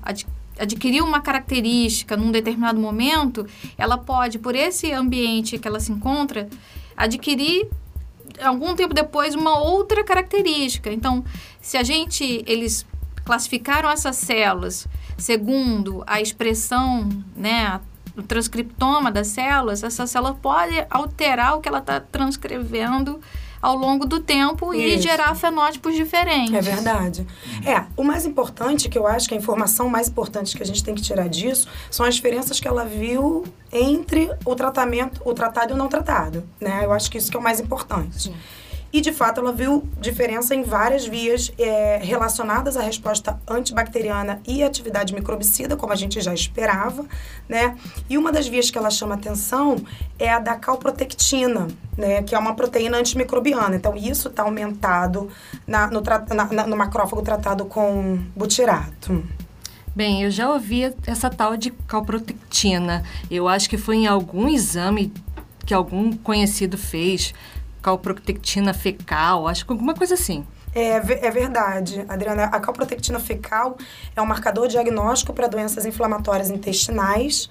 adquiriu uma característica num determinado momento, ela pode, por esse ambiente que ela se encontra, adquirir algum tempo depois uma outra característica. Então, se a gente, eles classificaram essas células segundo a expressão, né, o transcriptoma das células, essa célula pode alterar o que ela está transcrevendo ao longo do tempo e Isso. gerar fenótipos diferentes. É verdade. É, o mais importante, que eu acho que a informação mais importante que a gente tem que tirar disso, são as diferenças que ela viu entre o tratamento, o tratado e o não tratado, né? Eu acho que isso que é o mais importante. Sim. E, de fato, ela viu diferença em várias vias é, relacionadas à resposta antibacteriana e atividade microbicida, como a gente já esperava, né? E uma das vias que ela chama atenção é a da calprotectina, né? Que é uma proteína antimicrobiana. Então, isso está aumentado na, no, na, no macrófago tratado com butirato. Bem, eu já ouvi essa tal de calprotectina. Eu acho que foi em algum exame que algum conhecido fez... calprotectina fecal, acho que alguma coisa assim. É, é verdade, Adriana. A calprotectina fecal é um marcador diagnóstico para doenças inflamatórias intestinais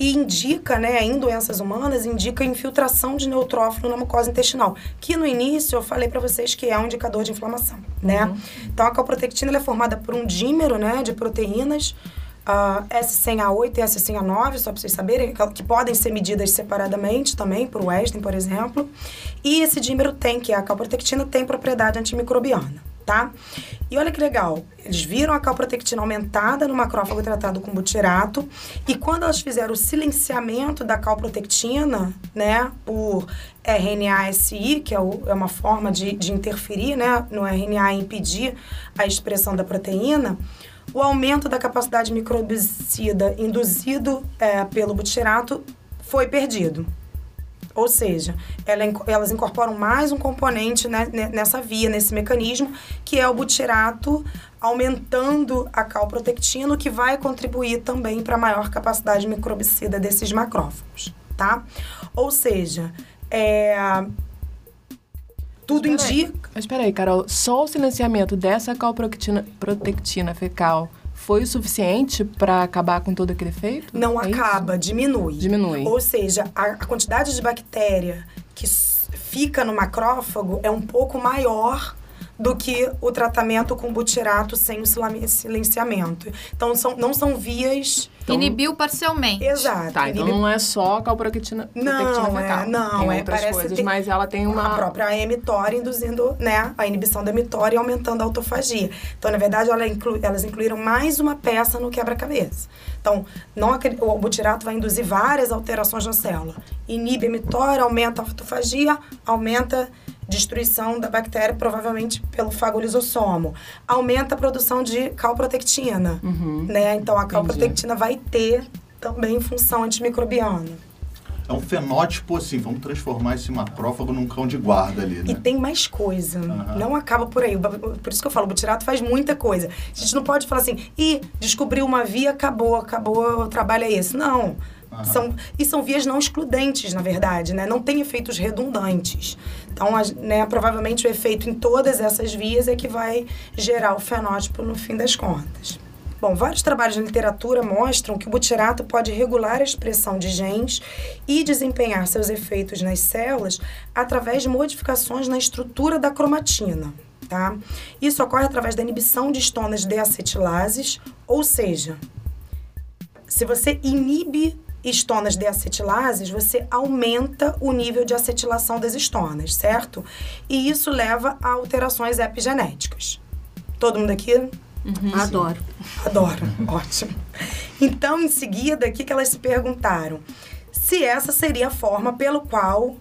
e indica, né, em doenças humanas, indica infiltração de neutrófilo na mucosa intestinal, que no início eu falei para vocês que é um indicador de inflamação, né? Uhum. Então, a calprotectina ela é formada por um dímero, né, de proteínas, Uh, S cem A oito e S cem A nove, só para vocês saberem, que, que podem ser medidas separadamente também, por Western, por exemplo. E esse dímero tem, que é a calprotectina, tem propriedade antimicrobiana, tá? E olha que legal, eles viram a calprotectina aumentada no macrófago tratado com butirato e quando elas fizeram o silenciamento da calprotectina, né, por R N A S I, que é, o, é uma forma de, de interferir, né, no R N A e impedir a expressão da proteína, o aumento da capacidade microbicida induzido é, pelo butirato foi perdido. Ou seja, ela, elas incorporam mais um componente, né, nessa via, nesse mecanismo, que é o butirato aumentando a calprotectina, que vai contribuir também para a maior capacidade microbicida desses macrófagos, tá? Ou seja, é... Tudo mas indica... Mas peraí, Carol, só o silenciamento dessa calprotectina fecal foi o suficiente para acabar com todo aquele efeito? Não é acaba, isso? diminui. Diminui. Ou seja, a, a quantidade de bactéria que fica no macrófago é um pouco maior do que o tratamento com butirato sem o silenciamento. Então, são, não são vias... Então, inibiu parcialmente. Exato. Tá, então inibiu... não é só calprotectina não, fecal. É, não, tem é, outras coisas, ter... mas ela tem uma... A própria emitória induzindo, né, a inibição da emitória e aumentando a autofagia. Então, na verdade, ela inclu... elas incluíram mais uma peça no quebra-cabeça. Então, não acri... o butirato vai induzir várias alterações na célula. Inibe a emitória, aumenta a autofagia, aumenta... destruição da bactéria, provavelmente pelo fagolisossomo. Aumenta a produção de calprotectina, uhum, né? Então, a calprotectina Entendi. vai ter também função antimicrobiana. É um fenótipo, assim, vamos transformar esse macrófago num cão de guarda ali, né? E tem mais coisa, uhum. não acaba por aí. Por isso que eu falo, o butirato faz muita coisa. A gente não pode falar assim, ih, descobriu uma via, acabou, acabou, o trabalho é esse. Não. Uhum. São, e são vias não excludentes, na verdade, né? Não tem efeitos redundantes. Então, a, né, provavelmente o efeito em todas essas vias é que vai gerar o fenótipo no fim das contas. Bom, vários trabalhos na literatura mostram que o butirato pode regular a expressão de genes e desempenhar seus efeitos nas células através de modificações na estrutura da cromatina, tá? Isso ocorre através da inibição de histonas deacetilases, ou seja, se você inibe histonas deacetilases, você aumenta o nível de acetilação das histonas, certo? E isso leva a alterações epigenéticas. Todo mundo aqui? Uhum, adoro. Adoro, ótimo. Então, em seguida, aqui que elas se perguntaram se essa seria a forma pelo qual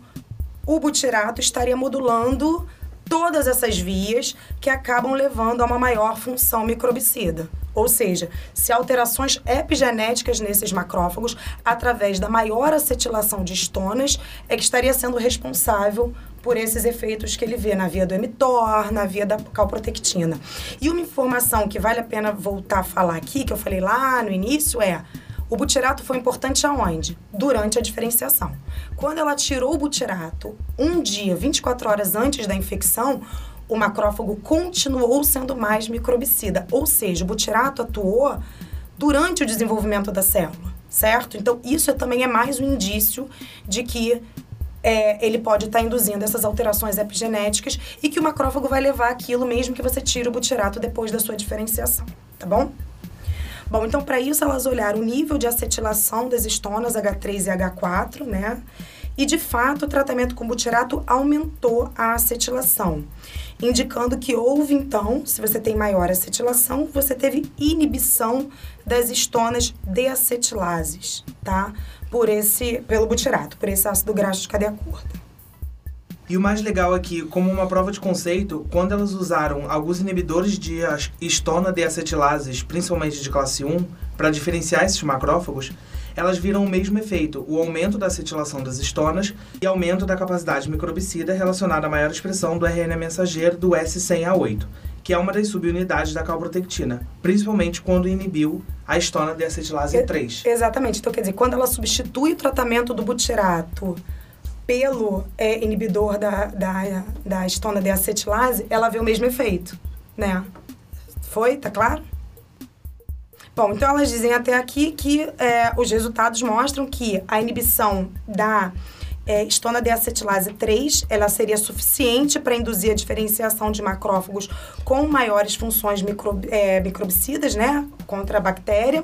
o butirato estaria modulando todas essas vias que acabam levando a uma maior função microbicida. Ou seja, se alterações epigenéticas nesses macrófagos, através da maior acetilação de histonas, é que estaria sendo responsável por esses efeitos que ele vê na via do emitor, na via da calprotectina. E uma informação que vale a pena voltar a falar aqui, que eu falei lá no início, é... O butirato foi importante aonde? Durante a diferenciação. Quando ela tirou o butirato um dia, vinte e quatro horas antes da infecção, o macrófago continuou sendo mais microbicida. Ou seja, o butirato atuou durante o desenvolvimento da célula, certo? Então, isso também é mais um indício de que é, ele pode estar induzindo essas alterações epigenéticas e que o macrófago vai levar aquilo mesmo que você tire o butirato depois da sua diferenciação, tá bom? Bom, então, para isso, elas olharam o nível de acetilação das histonas H três e H quatro, né? E, de fato, o tratamento com butirato aumentou a acetilação, indicando que houve, então, se você tem maior acetilação, você teve inibição das histonas deacetilases, tá? Por esse, pelo butirato, por esse ácido graxo de cadeia curta. E o mais legal aqui, como uma prova de conceito, quando elas usaram alguns inibidores de histona deacetilases, principalmente de classe um, para diferenciar esses macrófagos, elas viram o mesmo efeito, o aumento da acetilação das histonas e aumento da capacidade microbicida relacionada à maior expressão do R N A mensageiro do S cem A oito, que é uma das subunidades da calprotectina, principalmente quando inibiu a histona deacetilase três. Exatamente. Então, quer dizer, quando ela substitui o tratamento do butirato pelo é, inibidor da, da, da histona deacetilase, ela vê o mesmo efeito, né? Foi? Tá claro? Bom, então elas dizem até aqui que é, os resultados mostram que a inibição da é, histona deacetilase três, ela seria suficiente para induzir a diferenciação de macrófagos com maiores funções micro, é, microbicidas, né, contra a bactéria.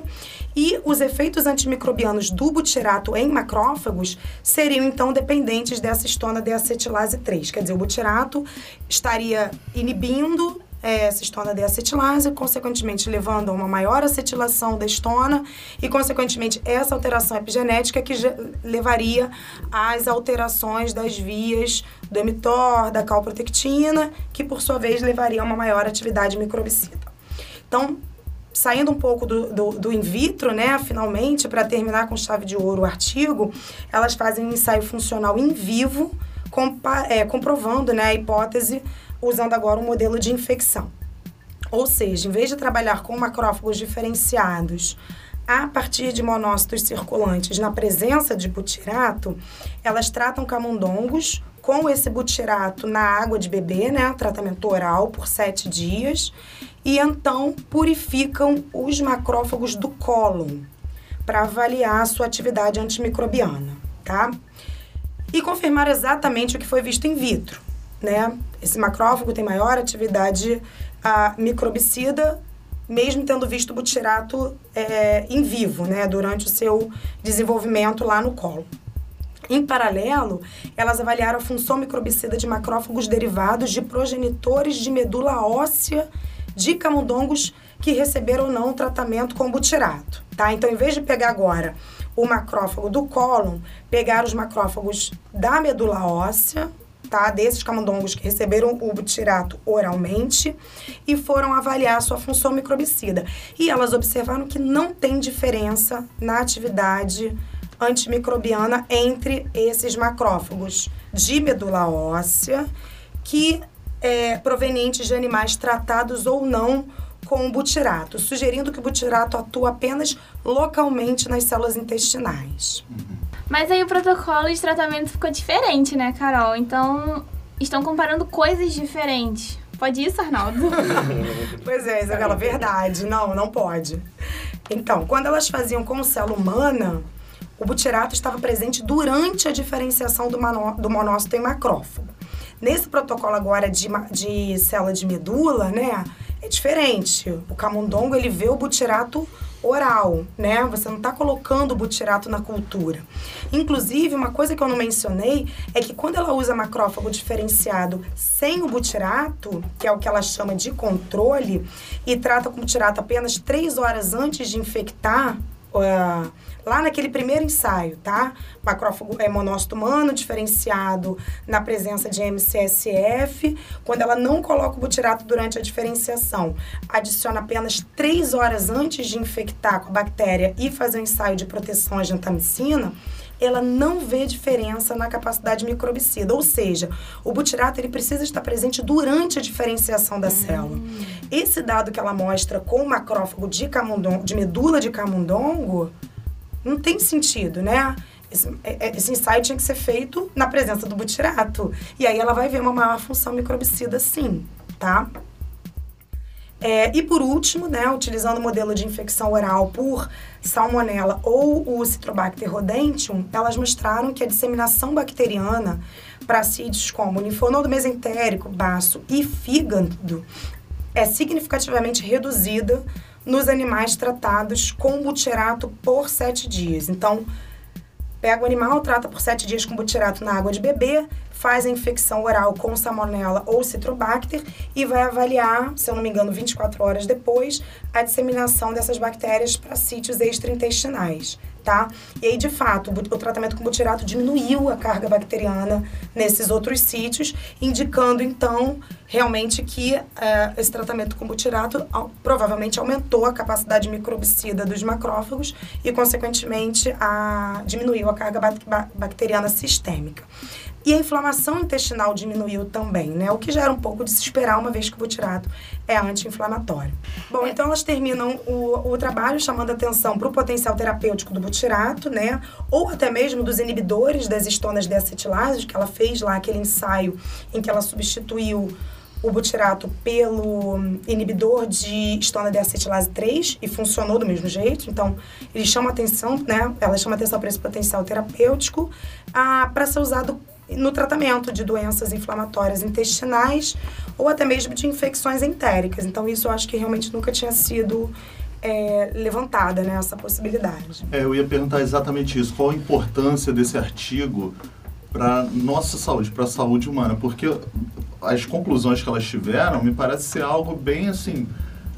E os efeitos antimicrobianos do butirato em macrófagos seriam, então, dependentes dessa histona deacetilase três. Quer dizer, o butirato estaria inibindo essa histona deacetilase, consequentemente levando a uma maior acetilação da histona e, consequentemente, essa alteração epigenética que levaria às alterações das vias do emitor, da calprotectina, que, por sua vez, levaria a uma maior atividade microbicida. Então, saindo um pouco do, do, do in vitro, né, finalmente, para terminar com chave de ouro o artigo, elas fazem um ensaio funcional in vivo, compa- é, comprovando, né, a hipótese usando agora um modelo de infecção. Ou seja, em vez de trabalhar com macrófagos diferenciados a partir de monócitos circulantes na presença de butirato, elas tratam camundongos com esse butirato na água de bebê, né, tratamento oral por sete dias, e então purificam os macrófagos do cólon para avaliar a sua atividade antimicrobiana, tá? E confirmar exatamente o que foi visto in vitro, né? Esse macrófago tem maior atividade ah, microbicida, mesmo tendo visto o butirato é, em vivo, né, durante o seu desenvolvimento lá no colo. Em paralelo, elas avaliaram a função microbicida de macrófagos derivados de progenitores de medula óssea de camundongos que receberam ou não tratamento com butirato, tá? Então, em vez de pegar agora o macrófago do cólon, pegaram os macrófagos da medula óssea, tá, desses camundongos que receberam o butirato oralmente e foram avaliar sua função microbicida. E elas observaram que não tem diferença na atividade antimicrobiana entre esses macrófagos de medula óssea que é provenientes de animais tratados ou não com o butirato, sugerindo que o butirato atua apenas localmente nas células intestinais. Mas aí o protocolo de tratamento ficou diferente, né, Carol? Então, estão comparando coisas diferentes. Pode isso, Arnaldo? Pois é, Isabela, verdade. Não, não pode. Então, quando elas faziam com célula humana, o butirato estava presente durante a diferenciação do, manó- do monócito em macrófago. Nesse protocolo agora de, de célula de medula, né, é diferente. O camundongo, ele vê o butirato oral, né? Você não está colocando o butirato na cultura. Inclusive, uma coisa que eu não mencionei é que quando ela usa macrófago diferenciado sem o butirato, que é o que ela chama de controle, e trata com butirato apenas três horas antes de infectar, uh, lá naquele primeiro ensaio, tá? Macrófago é monócito humano diferenciado na presença de M C S F. Quando ela não coloca o butirato durante a diferenciação, adiciona apenas três horas antes de infectar com a bactéria e fazer um ensaio de proteção à gentamicina, ela não vê diferença na capacidade microbicida. Ou seja, o butirato, ele precisa estar presente durante a diferenciação da hum. célula. Esse dado que ela mostra com o macrófago de, camundongo, de medula de camundongo, não tem sentido, né? Esse, esse ensaio tinha que ser feito na presença do butirato. E aí ela vai ver uma maior função microbicida, sim, tá? É, e por último, né, utilizando o modelo de infecção oral por salmonella ou o citrobacter rodentium, elas mostraram que a disseminação bacteriana para sítios como linfonodo mesentérico, baço e fígado é significativamente reduzida nos animais tratados com butirato por sete dias. Então, Pega o animal, trata por sete dias com butirato na água de bebê, faz a infecção oral com salmonella ou citrobacter e vai avaliar, se eu não me engano, vinte e quatro horas depois, a disseminação dessas bactérias para sítios extraintestinais, tá? E aí, de fato, o tratamento com butirato diminuiu a carga bacteriana nesses outros sítios, indicando, então, realmente que uh, esse tratamento com butirato uh, provavelmente aumentou a capacidade microbicida dos macrófagos e, consequentemente, a, diminuiu a carga ba- bacteriana sistêmica. E a inflamação intestinal diminuiu também, né? O que já era um pouco de se esperar, uma vez que o butirato é anti-inflamatório. Bom, então elas terminam o, o trabalho chamando atenção para o potencial terapêutico do butirato, né? Ou até mesmo dos inibidores das histonas deacetilases, que ela fez lá aquele ensaio em que ela substituiu o butirato pelo inibidor de histona deacetilase três e funcionou do mesmo jeito. Então, ele chama atenção, né? Ela chama atenção para esse potencial terapêutico ah, para ser usado no tratamento de doenças inflamatórias intestinais ou até mesmo de infecções entéricas. Então, isso eu acho que realmente nunca tinha sido é, levantada, né, essa possibilidade. É, eu ia perguntar exatamente isso. Qual a importância desse artigo para nossa saúde, para a saúde humana? Porque as conclusões que elas tiveram me parece ser algo bem, assim,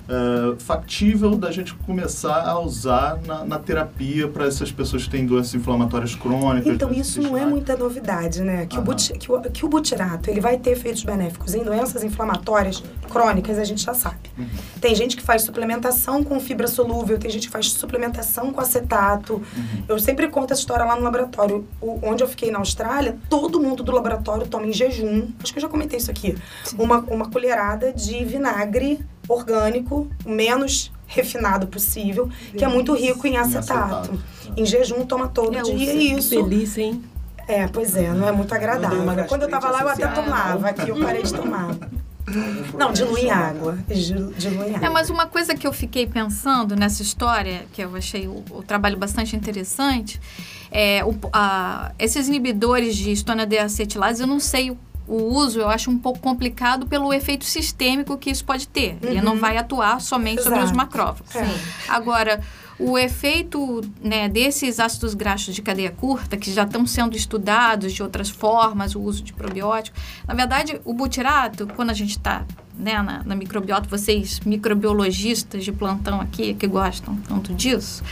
uh, factível da gente começar a usar na, na terapia para essas pessoas que têm doenças inflamatórias crônicas. Então, isso não é muita novidade, né? Que, uhum. o but, que, o, que o butirato, ele vai ter efeitos benéficos em doenças inflamatórias crônicas, a gente já sabe. Uhum. Tem gente que faz suplementação com fibra solúvel, tem gente que faz suplementação com acetato. Uhum. Eu sempre conto essa história lá no laboratório. O, onde eu fiquei na Austrália, todo mundo do laboratório toma em jejum, acho que eu já comentei isso aqui, uma, uma colherada de vinagre orgânico, o menos refinado possível, que é muito rico em acetato. Em, acetato. em jejum, toma todo é, dia isso. Que delícia, hein? É, pois é, não é muito agradável. Quando eu tava lá, eu até tomava, aqui eu parei de tomar. Não, dilui em água. Dilui em água. É, mas uma coisa que eu fiquei pensando nessa história, que eu achei o, o trabalho bastante interessante, é o, a, esses inibidores de histona deacetilase, eu não sei o O uso eu acho um pouco complicado pelo efeito sistêmico que isso pode ter. Uhum. Ele não vai atuar somente Exato. sobre os macrófagos. É. Agora, o efeito, né, desses ácidos graxos de cadeia curta, que já estão sendo estudados de outras formas, o uso de probiótico. Na verdade, o butirato, quando a gente está, né, na, na microbiota, vocês microbiologistas de plantão aqui, que gostam tanto disso,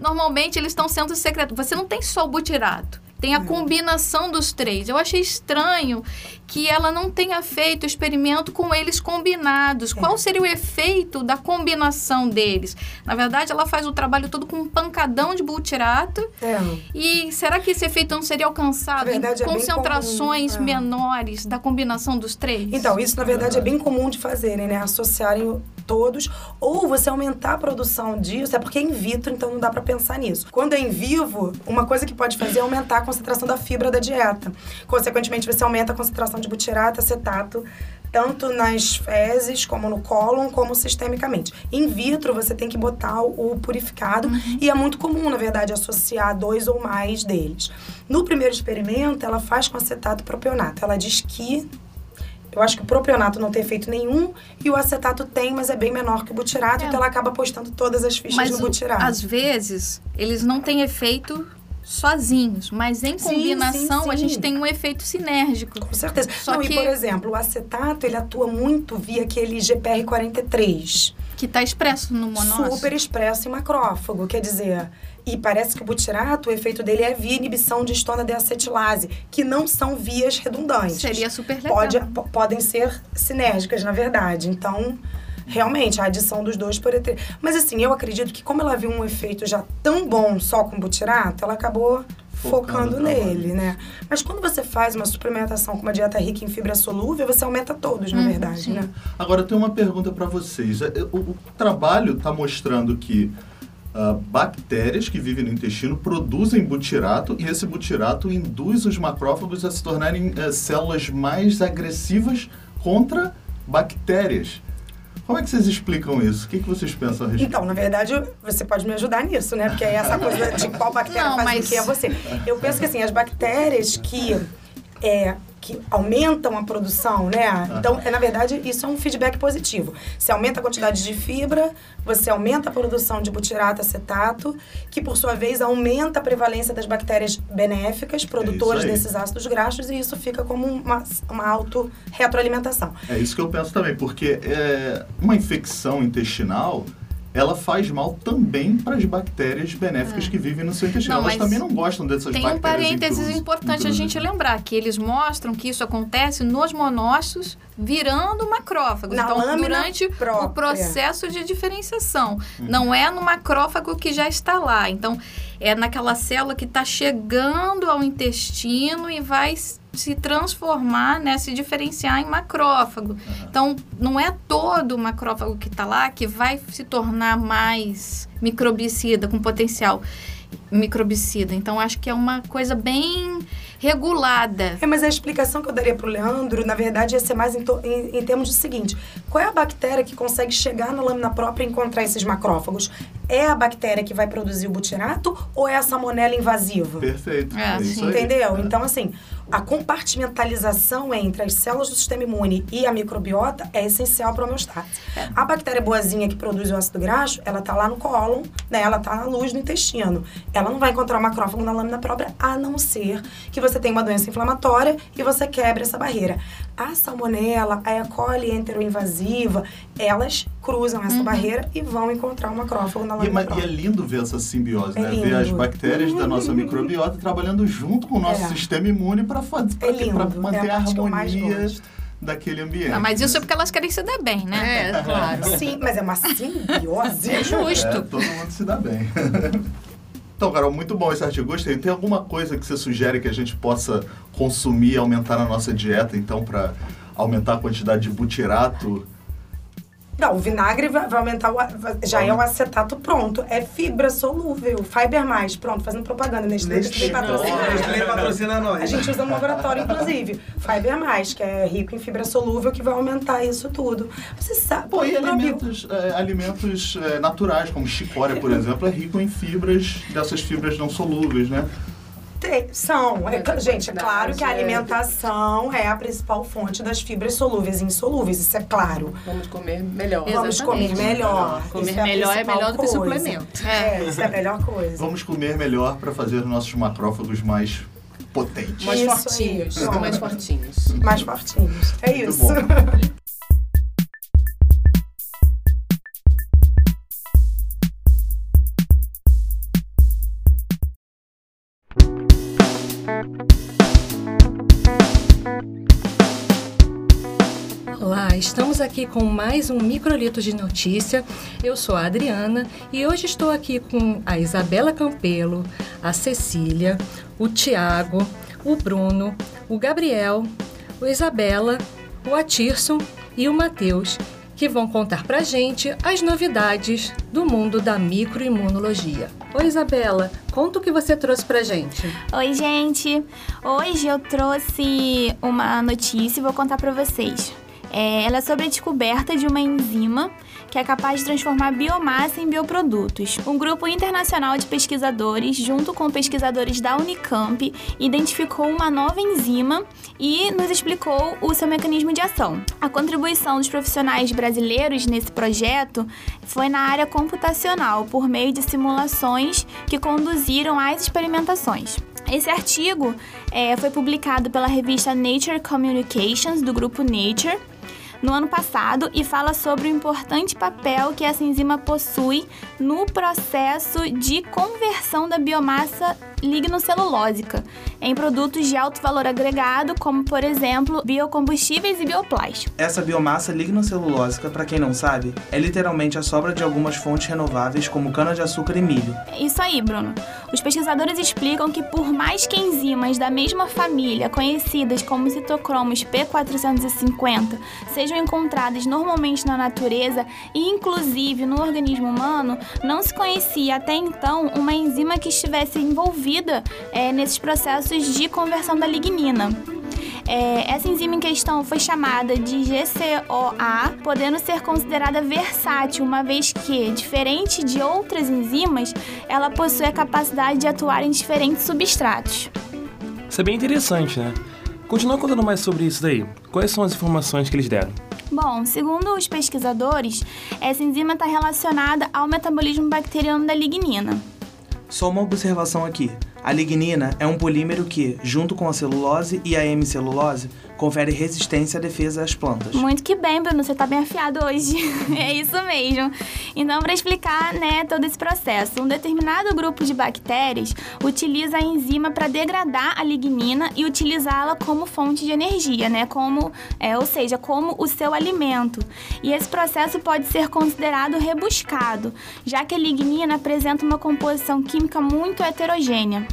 normalmente eles estão sendo secretos. Você não tem só o butirato. Tem a combinação dos três. Eu achei estranho que ela não tenha feito experimento com eles combinados. É. Qual seria o efeito da combinação deles? Na verdade, ela faz o trabalho todo com um pancadão de butirato. É. E será que esse efeito não seria alcançado em concentrações é bem comum, é. menores da combinação dos três? Então, isso na verdade é bem comum de fazerem, né? Associarem todos. Ou você aumentar a produção disso, é porque é in vitro, então não dá pra pensar nisso. Quando é em vivo, uma coisa que pode fazer é aumentar a concentração da fibra da dieta. Consequentemente, você aumenta a concentração de butirato, acetato, tanto nas fezes, como no cólon, como sistemicamente. In vitro, você tem que botar o purificado, uhum. e é muito comum, na verdade, associar dois ou mais deles. No primeiro experimento, ela faz com acetato e propionato. Ela diz que eu acho que o propionato não tem efeito nenhum e o acetato tem, mas é bem menor que o butirato, é. então ela acaba postando todas as fichas mas no butirato. Mas, às vezes, eles não têm efeito sozinhos, mas em combinação sim, sim, sim. a gente tem um efeito sinérgico. Com certeza. Só não, que... E, por exemplo, o acetato, ele atua muito via aquele G P R quarenta e três. Que está expresso no monócito. Super expresso em macrófago, quer dizer... E parece que o butirato, o efeito dele é via inibição de histona deacetilase, que não são vias redundantes. Seria super legal. Pode, p- podem ser sinérgicas, na verdade. Então, realmente, a adição dos dois por etre... Mas assim, eu acredito que como ela viu um efeito já tão bom só com butirato, ela acabou focando, focando nele, né? Mas quando você faz uma suplementação com uma dieta rica em fibra solúvel, você aumenta todos, hum, na verdade, sim. né? Agora, eu tenho uma pergunta para vocês. O, o trabalho está mostrando que Uh, bactérias que vivem no intestino produzem butirato e esse butirato induz os macrófagos a se tornarem uh, células mais agressivas contra bactérias. Como é que vocês explicam isso? O que, que vocês pensam a respeito? Então, na verdade, você pode me ajudar nisso, né? Porque aí essa coisa de qual bactéria Não, faz mas... o que é você. Eu penso que, assim, as bactérias que... é, que aumentam a produção, né? Então, é, na verdade, isso é um feedback positivo. Você aumenta a quantidade de fibra, você aumenta a produção de butirato, acetato, que, por sua vez, aumenta a prevalência das bactérias benéficas, produtoras é desses ácidos graxos, e isso fica como uma, uma auto-retroalimentação. É isso que eu penso também, porque é, uma infecção intestinal... ela faz mal também para as bactérias benéficas hum. que vivem no seu intestino. Não, elas também não gostam dessas tem bactérias. Tem um parênteses intrus, importante intrus. a gente lembrar, que eles mostram que isso acontece nos monócitos virando macrófagos. Na então, durante própria. o processo de diferenciação. Hum. Não é no macrófago que já está lá. Então, é naquela célula que está chegando ao intestino e vai... se transformar, né, se diferenciar em macrófago. Uhum. Então, não é todo o macrófago que está lá que vai se tornar mais microbicida, com potencial microbicida. Então, acho que é uma coisa bem regulada. É, mas a explicação que eu daria para o Leandro, na verdade, ia ser mais em, to- em, em termos do seguinte. Qual é a bactéria que consegue chegar na lâmina própria e encontrar esses macrófagos? É a bactéria que vai produzir o butirato ou é a salmonela invasiva? Perfeito. É, é isso aí. Entendeu? É. Então, assim, a compartimentalização entre as células do sistema imune e a microbiota é essencial para a homeostase. É. A bactéria boazinha que produz o ácido graxo, ela está lá no cólon, né? Ela está na luz do intestino. Ela não vai encontrar o macrófago na lâmina própria, a não ser que você tenha uma doença inflamatória e você quebre essa barreira. A salmonela, a E. coli enteroinvasiva, elas cruzam essa uhum. barreira e vão encontrar o macrófago na lâmina própria. E é lindo ver essa simbiose, é né? Lindo. Ver as bactérias uhum. da nossa microbiota trabalhando junto com o nosso é. sistema imune para é manter é a, a harmonia daquele ambiente. Não, mas isso é porque elas querem se dar bem, né? É, claro. Sim, mas é uma simbiose. É justo. É, todo mundo se dá bem. Então, Carol, muito bom esse artigo. Gostei. Tem alguma coisa que você sugere que a gente possa consumir, aumentar na nossa dieta, então, para aumentar a quantidade de butirato? Não, o vinagre vai aumentar, o, já é o acetato pronto, é fibra solúvel, fiber mais, pronto, fazendo propaganda, Nestlé patrocina nós. A gente usa no laboratório, inclusive, fiber mais, que é rico em fibra solúvel, que vai aumentar isso tudo. Você sabe... Pô, e alimentos, é, alimentos é, naturais, como chicória, por exemplo, é rico em fibras, dessas fibras não solúveis, né? Tem, são, é, gente, é claro que a alimentação é a principal fonte das fibras solúveis e insolúveis, isso é claro. Vamos comer melhor. Vamos comer melhor. Comer isso melhor é, é melhor do que suplemento. É, isso é a melhor coisa. Vamos comer melhor para fazer nossos macrófagos mais potentes. Mais isso fortinhos. Aí, mais fortinhos. Mais fortinhos. É muito isso. Bom. Olá, estamos aqui com mais um Microlito de Notícia. Eu sou a Adriana e hoje estou aqui com a Isabela Campelo, a Cecília, o Thiago, o Bruno, o Gabriel, o Isabela, o Atirson e o Matheus, que vão contar pra gente as novidades do mundo da microimunologia. Oi, Isabela, conta o que você trouxe pra gente. Oi, gente. Hoje eu trouxe uma notícia e vou contar pra vocês. É, ela é sobre a descoberta de uma enzima que é capaz de transformar biomassa em bioprodutos. Um grupo internacional de pesquisadores, junto com pesquisadores da Unicamp, identificou uma nova enzima e nos explicou o seu mecanismo de ação. A contribuição dos profissionais brasileiros nesse projeto foi na área computacional, por meio de simulações que conduziram às experimentações. Esse artigo é, foi publicado pela revista Nature Communications, do grupo Nature, no ano passado, e fala sobre o importante papel que essa enzima possui no processo de conversão da biomassa lignocelulósica em produtos de alto valor agregado, como, por exemplo, biocombustíveis e bioplásticos. Essa biomassa lignocelulósica, para quem não sabe, é literalmente a sobra de algumas fontes renováveis, como cana-de-açúcar e milho. Isso aí, Bruno. Os pesquisadores explicam que, por mais que enzimas da mesma família, conhecidas como citocromos P quatrocentos e cinquenta, sejam encontradas normalmente na natureza e, inclusive, no organismo humano, não se conhecia até então uma enzima que estivesse envolvida Vida, é, nesses processos de conversão da lignina. É, essa enzima em questão foi chamada de G C O A, podendo ser considerada versátil, uma vez que, diferente de outras enzimas, ela possui a capacidade de atuar em diferentes substratos. Isso é bem interessante, né? Continua contando mais sobre isso daí. Quais são as informações que eles deram? Bom, segundo os pesquisadores, essa enzima está relacionada ao metabolismo bacteriano da lignina. Só uma observação aqui. A lignina é um polímero que, junto com a celulose e a hemicelulose, confere resistência à defesa às plantas. Muito que bem, Bruno, você está bem afiado hoje. É isso mesmo. Então, para explicar, né, todo esse processo, um determinado grupo de bactérias utiliza a enzima para degradar a lignina e utilizá-la como fonte de energia, né, como, é, ou seja, como o seu alimento. E esse processo pode ser considerado rebuscado, já que a lignina apresenta uma composição química muito heterogênea.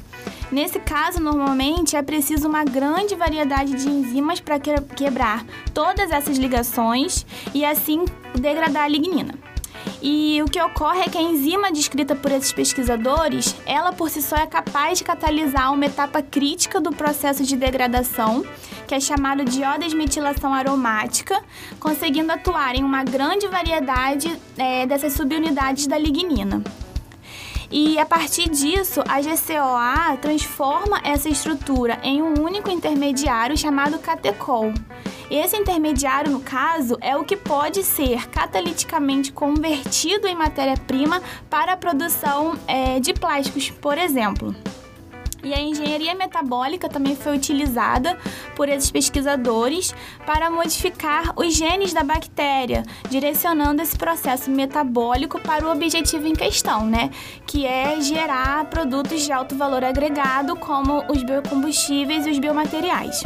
Nesse caso, normalmente, é preciso uma grande variedade de enzimas para quebrar todas essas ligações e, assim, degradar a lignina. E o que ocorre é que a enzima descrita por esses pesquisadores, ela por si só é capaz de catalisar uma etapa crítica do processo de degradação, que é chamado de iodesmetilação aromática, conseguindo atuar em uma grande variedade é, dessas subunidades da lignina. E a partir disso, a G C O A transforma essa estrutura em um único intermediário chamado catecol. Esse intermediário, no caso, é o que pode ser cataliticamente convertido em matéria-prima para a produção é, de plásticos, por exemplo. E a engenharia metabólica também foi utilizada por esses pesquisadores para modificar os genes da bactéria, direcionando esse processo metabólico para o objetivo em questão, né? Que é gerar produtos de alto valor agregado, como os biocombustíveis e os biomateriais.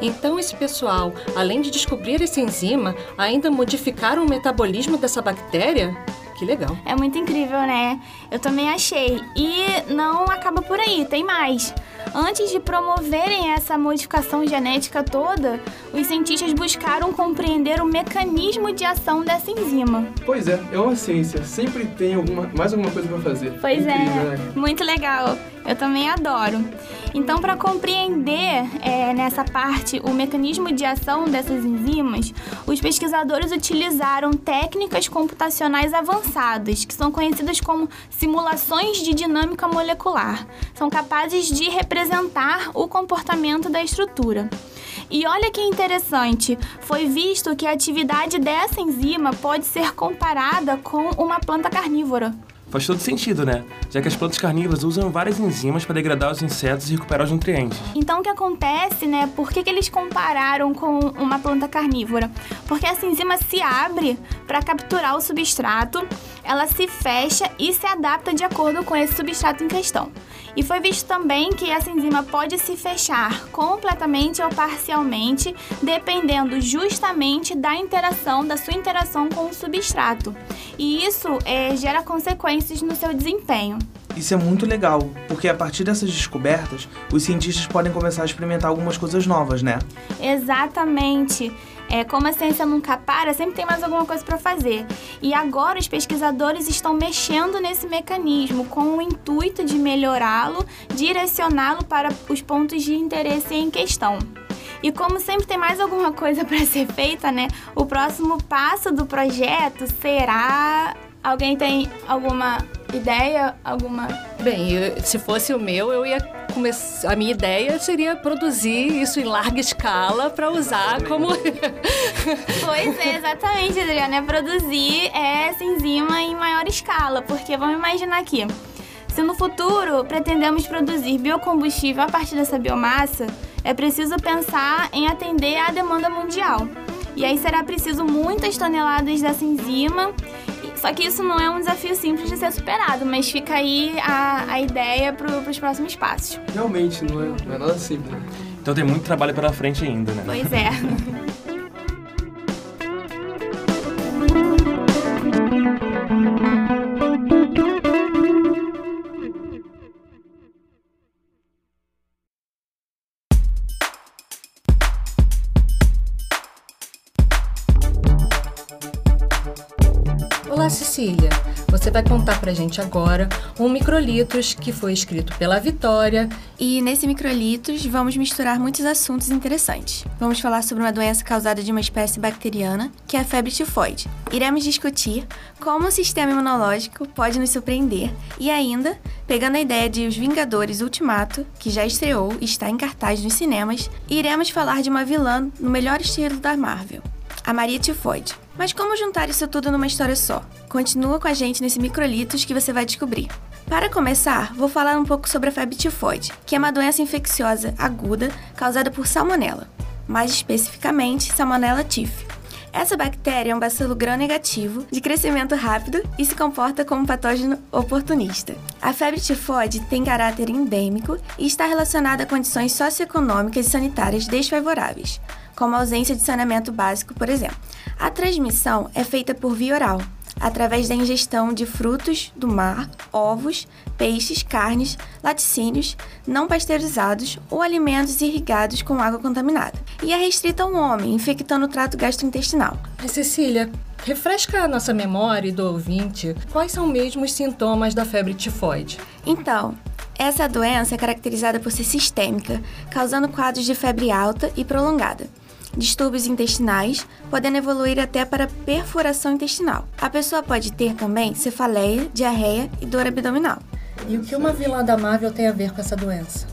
Então, esse pessoal, além de descobrir essa enzima, ainda modificaram o metabolismo dessa bactéria? Que legal. É muito incrível, né? Eu também achei. E não acaba por aí, tem mais. Antes de promoverem essa modificação genética toda, os cientistas buscaram compreender o mecanismo de ação dessa enzima. Pois é, é uma ciência. Sempre tem alguma, mais alguma coisa para fazer. Pois é, incrível, né? Muito legal. Eu também adoro. Então, para compreender é, nessa parte o mecanismo de ação dessas enzimas, os pesquisadores utilizaram técnicas computacionais avançadas, que são conhecidas como simulações de dinâmica molecular. São capazes de representar o comportamento da estrutura. E olha que interessante, foi visto que a atividade dessa enzima pode ser comparada com uma planta carnívora. Faz todo sentido, né? Já que as plantas carnívoras usam várias enzimas para degradar os insetos e recuperar os nutrientes. Então, o que acontece, né? Por que que eles compararam com uma planta carnívora? Porque essa enzima se abre para capturar o substrato, ela se fecha e se adapta de acordo com esse substrato em questão. E foi visto também que essa enzima pode se fechar completamente ou parcialmente, dependendo justamente da interação, da sua interação com o substrato. E isso é, gera consequências no seu desempenho. Isso é muito legal, porque a partir dessas descobertas, os cientistas podem começar a experimentar algumas coisas novas, né? Exatamente. É, como a ciência nunca para, sempre tem mais alguma coisa para fazer. E agora os pesquisadores estão mexendo nesse mecanismo com o intuito de melhorá-lo, direcioná-lo para os pontos de interesse em questão. E como sempre tem mais alguma coisa para ser feita, né? O próximo passo do projeto será... Alguém tem alguma ideia? Alguma... Bem, eu, se fosse o meu, eu ia começar... A minha ideia seria produzir isso em larga escala para usar como... Pois é, exatamente, Adriana. É produzir essa enzima em maior escala, porque vamos imaginar aqui. Se no futuro pretendemos produzir biocombustível a partir dessa biomassa, é preciso pensar em atender à demanda mundial. E aí será preciso muitas toneladas dessa enzima. Só que isso não é um desafio simples de ser superado, mas fica aí a, a ideia para os próximos passos. Realmente, não é, não é nada simples. Então tem muito trabalho pela frente ainda, né? Pois é. Olá, Olá, Cecília! Você vai contar pra gente agora um microlitros que foi escrito pela Vitória. E nesse microlitros vamos misturar muitos assuntos interessantes. Vamos falar sobre uma doença causada de uma espécie bacteriana, que é a febre tifoide. Iremos discutir como o sistema imunológico pode nos surpreender e ainda, pegando a ideia de Os Vingadores Ultimato, que já estreou e está em cartaz nos cinemas, iremos falar de uma vilã no melhor estilo da Marvel, a Maria Tifoide. Mas como juntar isso tudo numa história só? Continua com a gente nesse microlitos que você vai descobrir. Para começar, vou falar um pouco sobre a febre tifoide, que é uma doença infecciosa aguda causada por salmonella, mais especificamente salmonella tif. Essa bactéria é um bacilo gram-negativo, de crescimento rápido e se comporta como um patógeno oportunista. A febre tifoide tem caráter endêmico e está relacionada a condições socioeconômicas e sanitárias desfavoráveis, como a ausência de saneamento básico, por exemplo. A transmissão é feita por via oral, através da ingestão de frutos do mar, ovos, peixes, carnes, laticínios não pasteurizados ou alimentos irrigados com água contaminada. E é restrita ao homem, infectando o trato gastrointestinal. Mas, Cecília, refresca a nossa memória e do ouvinte, quais são mesmo os sintomas da febre tifoide? Então, essa doença é caracterizada por ser sistêmica, causando quadros de febre alta e prolongada, distúrbios intestinais, podendo evoluir até para perfuração intestinal. A pessoa pode ter também cefaleia, diarreia e dor abdominal. E o que uma vilã da Marvel tem a ver com essa doença?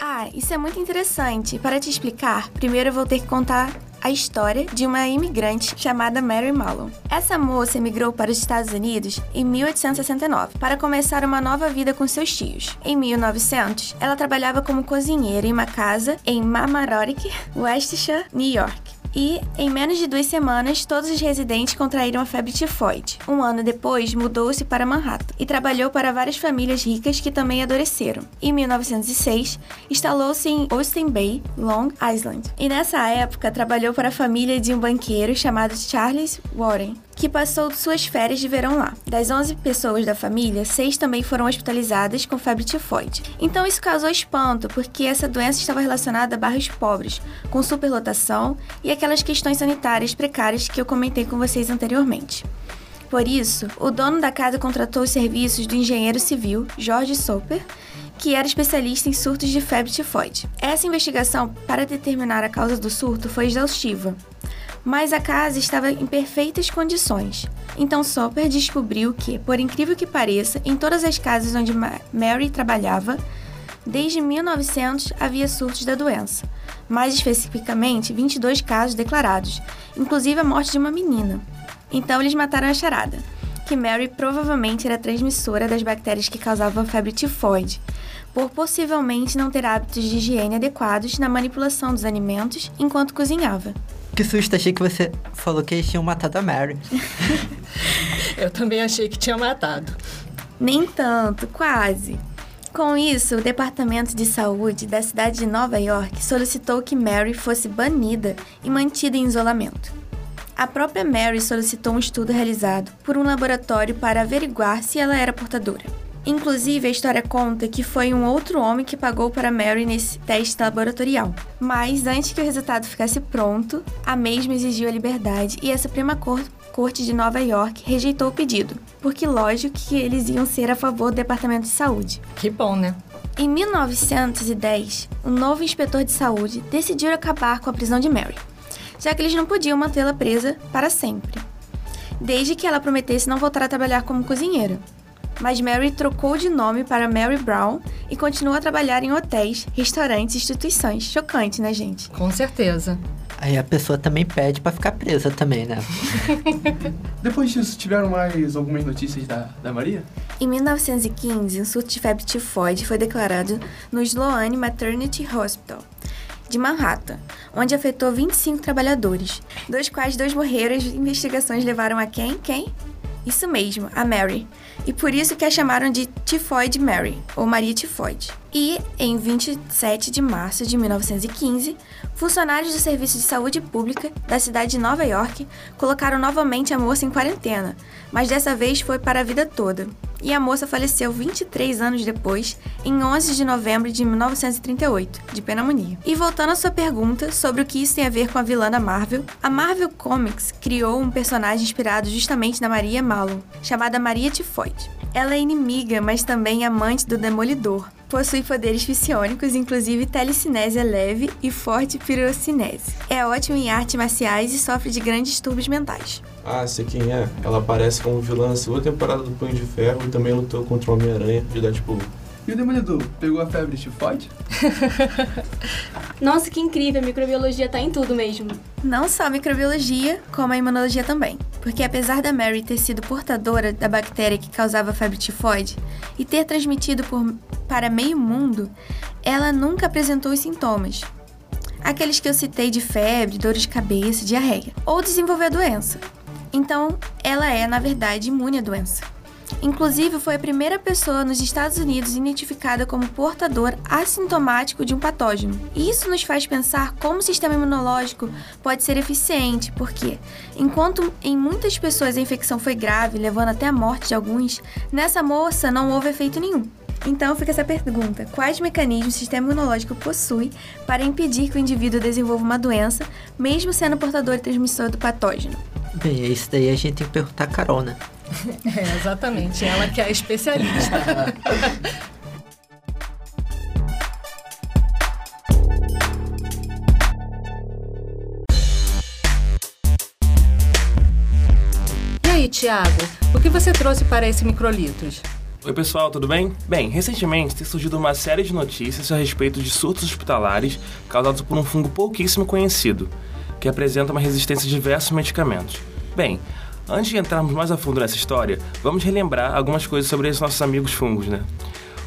Ah, isso é muito interessante. Para te explicar, primeiro eu vou ter que contar a história de uma imigrante chamada Mary Mallon. Essa moça emigrou para os Estados Unidos em mil oitocentos e sessenta e nove para começar uma nova vida com seus tios. Em mil e novecentos, ela trabalhava como cozinheira em uma casa em Mamaroneck, Westchester, New York. E, em menos de duas semanas, todos os residentes contraíram a febre tifoide. Um ano depois, mudou-se para Manhattan e trabalhou para várias famílias ricas que também adoeceram. Em mil novecentos e seis, instalou-se em Oyster Bay, Long Island. E nessa época, trabalhou para a família de um banqueiro chamado Charles Warren, que passou suas férias de verão lá. Das onze pessoas da família, seis também foram hospitalizadas com febre tifoide. Então isso causou espanto, porque essa doença estava relacionada a bairros pobres, com superlotação e aquelas questões sanitárias precárias que eu comentei com vocês anteriormente. Por isso, o dono da casa contratou os serviços do engenheiro civil George Soper, que era especialista em surtos de febre tifoide. Essa investigação para determinar a causa do surto foi exaustiva, mas a casa estava em perfeitas condições. Então Soper descobriu que, por incrível que pareça, em todas as casas onde Mary trabalhava, desde mil e novecentos havia surtos da doença. Mais especificamente, vinte e dois casos declarados, inclusive a morte de uma menina. Então eles mataram a charada, que Mary provavelmente era transmissora das bactérias que causavam a febre tifoide, por possivelmente não ter hábitos de higiene adequados na manipulação dos alimentos enquanto cozinhava. Que susto, achei que você falou que eles tinham matado a Mary. Eu também achei que tinha matado. Nem tanto, quase. Com isso, o Departamento de Saúde da cidade de Nova York solicitou que Mary fosse banida e mantida em isolamento. A própria Mary solicitou um estudo realizado por um laboratório para averiguar se ela era portadora. Inclusive, a história conta que foi um outro homem que pagou para Mary nesse teste laboratorial. Mas, antes que o resultado ficasse pronto, a mesma exigiu a liberdade e a Suprema Corte de Nova York rejeitou o pedido, porque lógico que eles iam ser a favor do Departamento de Saúde. Que bom, né? Em mil novecentos e dez, um novo inspetor de saúde decidiu acabar com a prisão de Mary, já que eles não podiam mantê-la presa para sempre, desde que ela prometesse não voltar a trabalhar como cozinheira. Mas Mary trocou de nome para Mary Brown e continua a trabalhar em hotéis, restaurantes e instituições. Chocante, né, gente? Com certeza. Aí a pessoa também pede pra ficar presa também, né? Depois disso, tiveram mais algumas notícias da, da Maria? Em mil novecentos e quinze, um surto de febre tifoide foi declarado no Sloan Maternity Hospital de Manhattan, onde afetou vinte e cinco trabalhadores, dos quais dois morreram e as investigações levaram a quem? Quem? Isso mesmo, a Mary. E por isso que a chamaram de Tifoide Mary, ou Maria Tifoide. E, em vinte e sete de março de mil novecentos e quinze, funcionários do Serviço de Saúde Pública da cidade de Nova York colocaram novamente a moça em quarentena, mas dessa vez foi para a vida toda. e a moça faleceu vinte e três anos depois, em onze de novembro de mil novecentos e trinta e oito, de pneumonia. E voltando à sua pergunta sobre o que isso tem a ver com a vilã da Marvel, a Marvel Comics criou um personagem inspirado justamente na Mary Mallon, chamada Maria Tifoide. Ela é inimiga, mas também amante do Demolidor. Possui poderes fisiônicos, inclusive telecinésia leve e forte pirocinese. É ótima em artes marciais e sofre de grandes distúrbios mentais. Ah, sei quem é. Ela aparece como vilã na segunda temporada do Punho de Ferro e também lutou contra o Homem-Aranha de Deadpool. E o Demolidor? Pegou a febre tifoide? Nossa, que incrível! A microbiologia tá em tudo mesmo. Não só a microbiologia, como a imunologia também. Porque apesar da Mary ter sido portadora da bactéria que causava febre tifoide e ter transmitido por, para meio mundo, ela nunca apresentou os sintomas. Aqueles que eu citei de febre, dores de cabeça, diarreia. Ou desenvolver a doença. Então, ela é, na verdade, imune à doença. Inclusive, foi a primeira pessoa nos Estados Unidos identificada como portador assintomático de um patógeno. E isso nos faz pensar como o sistema imunológico pode ser eficiente, porque, enquanto em muitas pessoas a infecção foi grave, levando até a morte de alguns, nessa moça não houve efeito nenhum. Então fica essa pergunta, quais mecanismos o sistema imunológico possui para impedir que o indivíduo desenvolva uma doença, mesmo sendo portador e transmissor do patógeno? Bem, isso daí a gente tem que perguntar a Carol, né? É, exatamente, ela que é a especialista. E aí, Thiago, o que você trouxe para esse Microlitros? Oi pessoal, tudo bem? Bem, recentemente tem surgido uma série de notícias a respeito de surtos hospitalares causados por um fungo pouquíssimo conhecido, que apresenta uma resistência a diversos medicamentos. Bem, antes de entrarmos mais a fundo nessa história, vamos relembrar algumas coisas sobre esses nossos amigos fungos, né?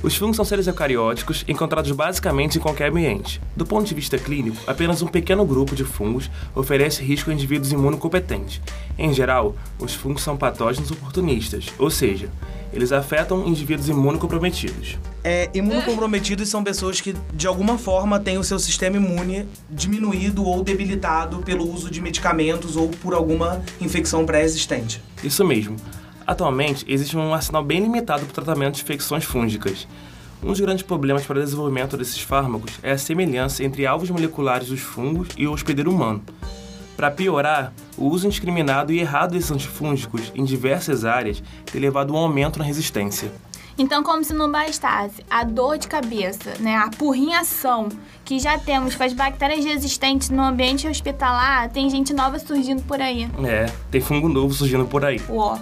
Os fungos são seres eucarióticos encontrados basicamente em qualquer ambiente. Do ponto de vista clínico, apenas um pequeno grupo de fungos oferece risco a indivíduos imunocompetentes. Em geral, os fungos são patógenos oportunistas, ou seja, eles afetam indivíduos imunocomprometidos. É, imunocomprometidos são pessoas que, de alguma forma, têm o seu sistema imune diminuído ou debilitado pelo uso de medicamentos ou por alguma infecção pré-existente. Isso mesmo. Atualmente, existe um arsenal bem limitado para o tratamento de infecções fúngicas. Um dos grandes problemas para o desenvolvimento desses fármacos é a semelhança entre alvos moleculares dos fungos e o hospedeiro humano. Para piorar, o uso indiscriminado e errado desses antifúngicos em diversas áreas tem levado a um aumento na resistência. Então, como se não bastasse a dor de cabeça, né, a apurrinhação que já temos com as bactérias resistentes no ambiente hospitalar, tem gente nova surgindo por aí. É, tem fungo novo surgindo por aí. Uó.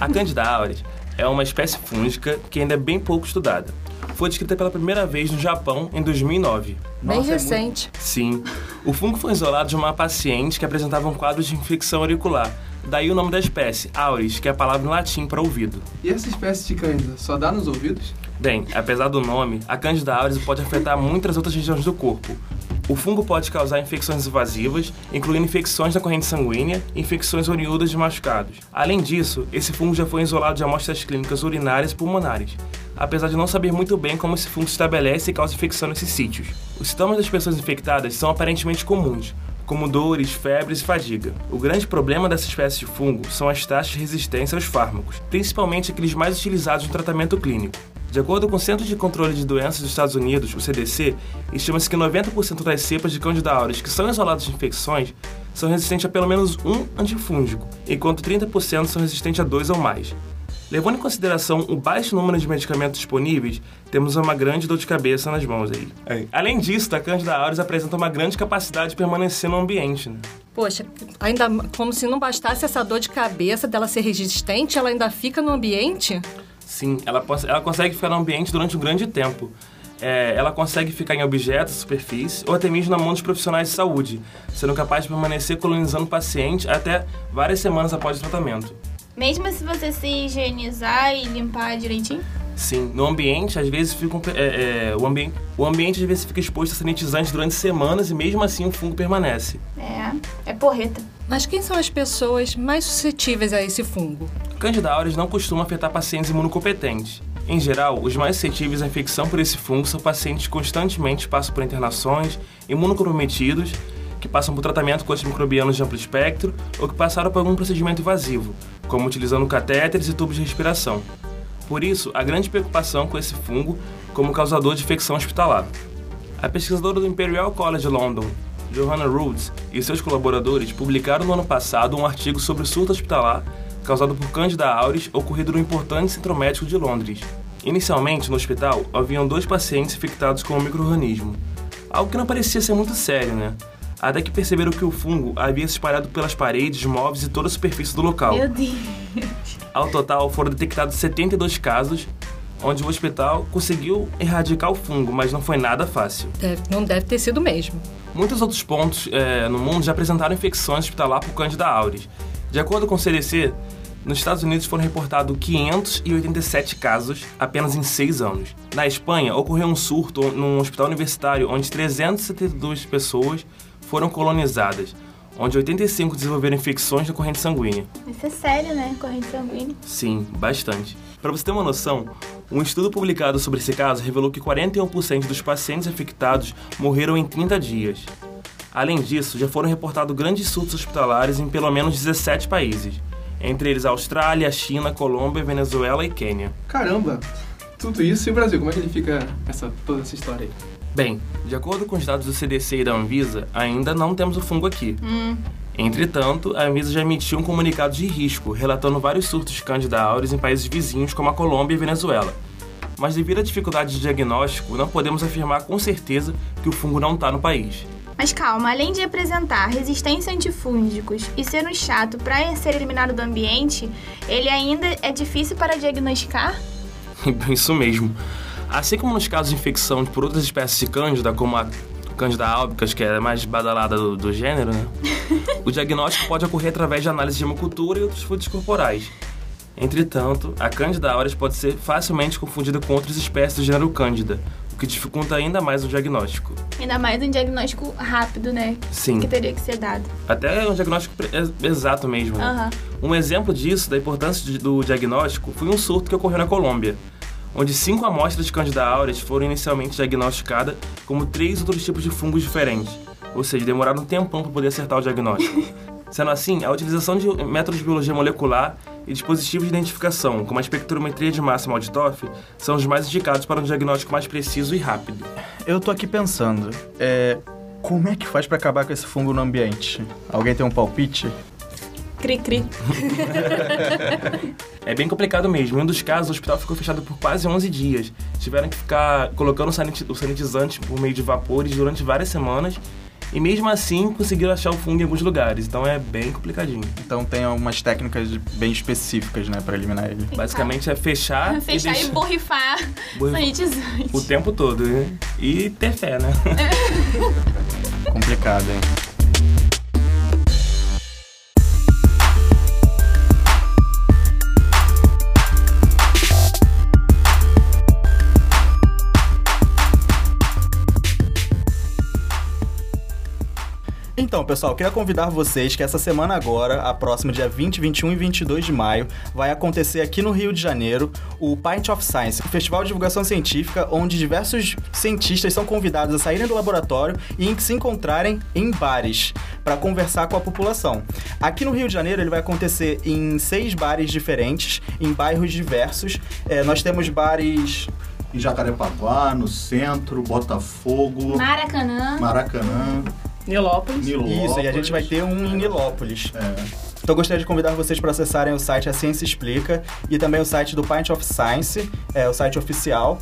A Candida auris é uma espécie fúngica que ainda é bem pouco estudada. Foi descrita pela primeira vez no Japão em dois mil e nove. Bem Nossa, recente. É muito... Sim. O fungo foi isolado de uma paciente que apresentava um quadro de infecção auricular. Daí o nome da espécie, auris, que é a palavra em latim para ouvido. E essa espécie de Candida só dá nos ouvidos? Bem, apesar do nome, a Candida auris pode afetar muitas outras regiões do corpo. O fungo pode causar infecções invasivas, incluindo infecções na corrente sanguínea e infecções oriundas de machucados. Além disso, esse fungo já foi isolado de amostras clínicas urinárias e pulmonares, apesar de não saber muito bem como esse fungo se estabelece e causa infecção nesses sítios. Os sintomas das pessoas infectadas são aparentemente comuns, como dores, febres e fadiga. O grande problema dessa espécie de fungo são as taxas de resistência aos fármacos, principalmente aqueles mais utilizados no tratamento clínico. De acordo com o Centro de Controle de Doenças dos Estados Unidos, o C D C, estima-se que noventa por cento das cepas de Candida auris que são isoladas de infecções são resistentes a pelo menos um antifúngico, enquanto trinta por cento são resistentes a dois ou mais. Levando em consideração o baixo número de medicamentos disponíveis, temos uma grande dor de cabeça nas mãos aí. É. Além disso, a Candida auris apresenta uma grande capacidade de permanecer no ambiente, né? Poxa, ainda como se não bastasse essa dor de cabeça dela ser resistente, ela ainda fica no ambiente? Sim, ela, ela consegue ficar no ambiente durante um grande tempo. É, ela consegue ficar em objetos, superfície ou até mesmo na mão dos profissionais de saúde, sendo capaz de permanecer colonizando o paciente até várias semanas após o tratamento. Mesmo se você se higienizar e limpar direitinho? Sim, no ambiente, às vezes, fica, é, é, o, ambi- o ambiente às vezes fica exposto a sanitizantes durante semanas e mesmo assim o fungo permanece. É, é porreta. Mas quem são as pessoas mais suscetíveis a esse fungo? Candida auris não costuma afetar pacientes imunocompetentes. Em geral, os mais suscetíveis à infecção por esse fungo são pacientes que constantemente passam por internações, imunocomprometidos, que passam por tratamento com antimicrobianos de amplo espectro ou que passaram por algum procedimento invasivo, como utilizando catéteres e tubos de respiração. Por isso, a grande preocupação com esse fungo como causador de infecção hospitalar. A pesquisadora do Imperial College London, Johanna Rhodes, e seus colaboradores publicaram no ano passado um artigo sobre o surto hospitalar causado por Candida auris ocorrido no importante centro médico de Londres. Inicialmente, no hospital, haviam dois pacientes infectados com o micro-organismo, algo que não parecia ser muito sério, né? Até que perceberam que o fungo havia se espalhado pelas paredes, móveis e toda a superfície do local. Meu Deus! Ao total, foram detectados setenta e dois casos, onde o hospital conseguiu erradicar o fungo, mas não foi nada fácil. Deve, não deve ter sido mesmo. Muitos outros pontos é, no mundo já apresentaram infecções hospitalar por Candida auris. De acordo com o C D C, nos Estados Unidos foram reportados quinhentos e oitenta e sete casos apenas em seis anos. Na Espanha, ocorreu um surto num hospital universitário onde trezentas e setenta e duas pessoas foram colonizadas, onde oitenta e cinco desenvolveram infecções na corrente sanguínea. Isso é sério, né? Corrente sanguínea? Sim, bastante. Para você ter uma noção, um estudo publicado sobre esse caso revelou que quarenta e um por cento dos pacientes infectados morreram em trinta dias. Além disso, já foram reportados grandes surtos hospitalares em pelo menos dezessete países, entre eles a Austrália, China, Colômbia, Venezuela e Quênia. Caramba! Tudo isso e o Brasil, como é que ele fica essa, toda essa história aí? Bem, de acordo com os dados do C D C e da Anvisa, ainda não temos o fungo aqui. Hum. Entretanto, a Anvisa já emitiu um comunicado de risco, relatando vários surtos de Candida auris em países vizinhos como a Colômbia e a Venezuela. Mas devido à dificuldade de diagnóstico, não podemos afirmar com certeza que o fungo não está no país. Mas calma, além de apresentar resistência a antifúngicos e ser um chato para ser eliminado do ambiente, ele ainda é difícil para diagnosticar? Isso mesmo. Assim como nos casos de infecção por outras espécies de Candida, como a Candida albicans, que é a mais badalada do, do gênero, né? O diagnóstico pode ocorrer através de análise de hemocultura e outros fluidos corporais. Entretanto, a Candida auris pode ser facilmente confundida com outras espécies do gênero Candida, o que dificulta ainda mais o diagnóstico. Ainda mais um diagnóstico rápido, né? Sim. Que teria que ser dado. Até um diagnóstico exato mesmo. Né? Uhum. Um exemplo disso, da importância do diagnóstico, foi um surto que ocorreu na Colômbia, onde cinco amostras de Candida auris foram inicialmente diagnosticadas como três outros tipos de fungos diferentes, ou seja, demoraram um tempão para poder acertar o diagnóstico. Sendo assim, a utilização de métodos de biologia molecular e dispositivos de identificação, como a espectrometria de massa Maud-Toff, são os mais indicados para um diagnóstico mais preciso e rápido. Eu tô aqui pensando, é, como é que faz para acabar com esse fungo no ambiente? Alguém tem um palpite? Cri-cri. É bem complicado mesmo. Em um dos casos, o hospital ficou fechado por quase onze dias. Tiveram que ficar colocando o sanitizante por meio de vapores durante várias semanas. E mesmo assim, conseguiram achar o fungo em alguns lugares. Então é bem complicadinho. Então tem algumas técnicas bem específicas, né, pra eliminar ele. Basicamente é fechar... Fechar e, deixar... e borrifar sanitizante. O tempo todo, né? E ter fé, né? É. Complicado, hein? Então, pessoal, queria convidar vocês que essa semana agora, a próxima, dia vinte, vinte e um e vinte e dois de maio, vai acontecer aqui no Rio de Janeiro o Pint of Science, um festival de divulgação científica onde diversos cientistas são convidados a saírem do laboratório e se encontrarem em bares para conversar com a população. Aqui no Rio de Janeiro, ele vai acontecer em seis bares diferentes, em bairros diversos. É, nós temos bares... em Jacarepaguá, no centro, Botafogo... Maracanã... Maracanã... Nilópolis. Nilópolis. Isso, e a gente vai ter um em Nilópolis. É. Então gostaria de convidar vocês para acessarem o site A Ciência Explica e também o site do Pint of Science, é, o site oficial,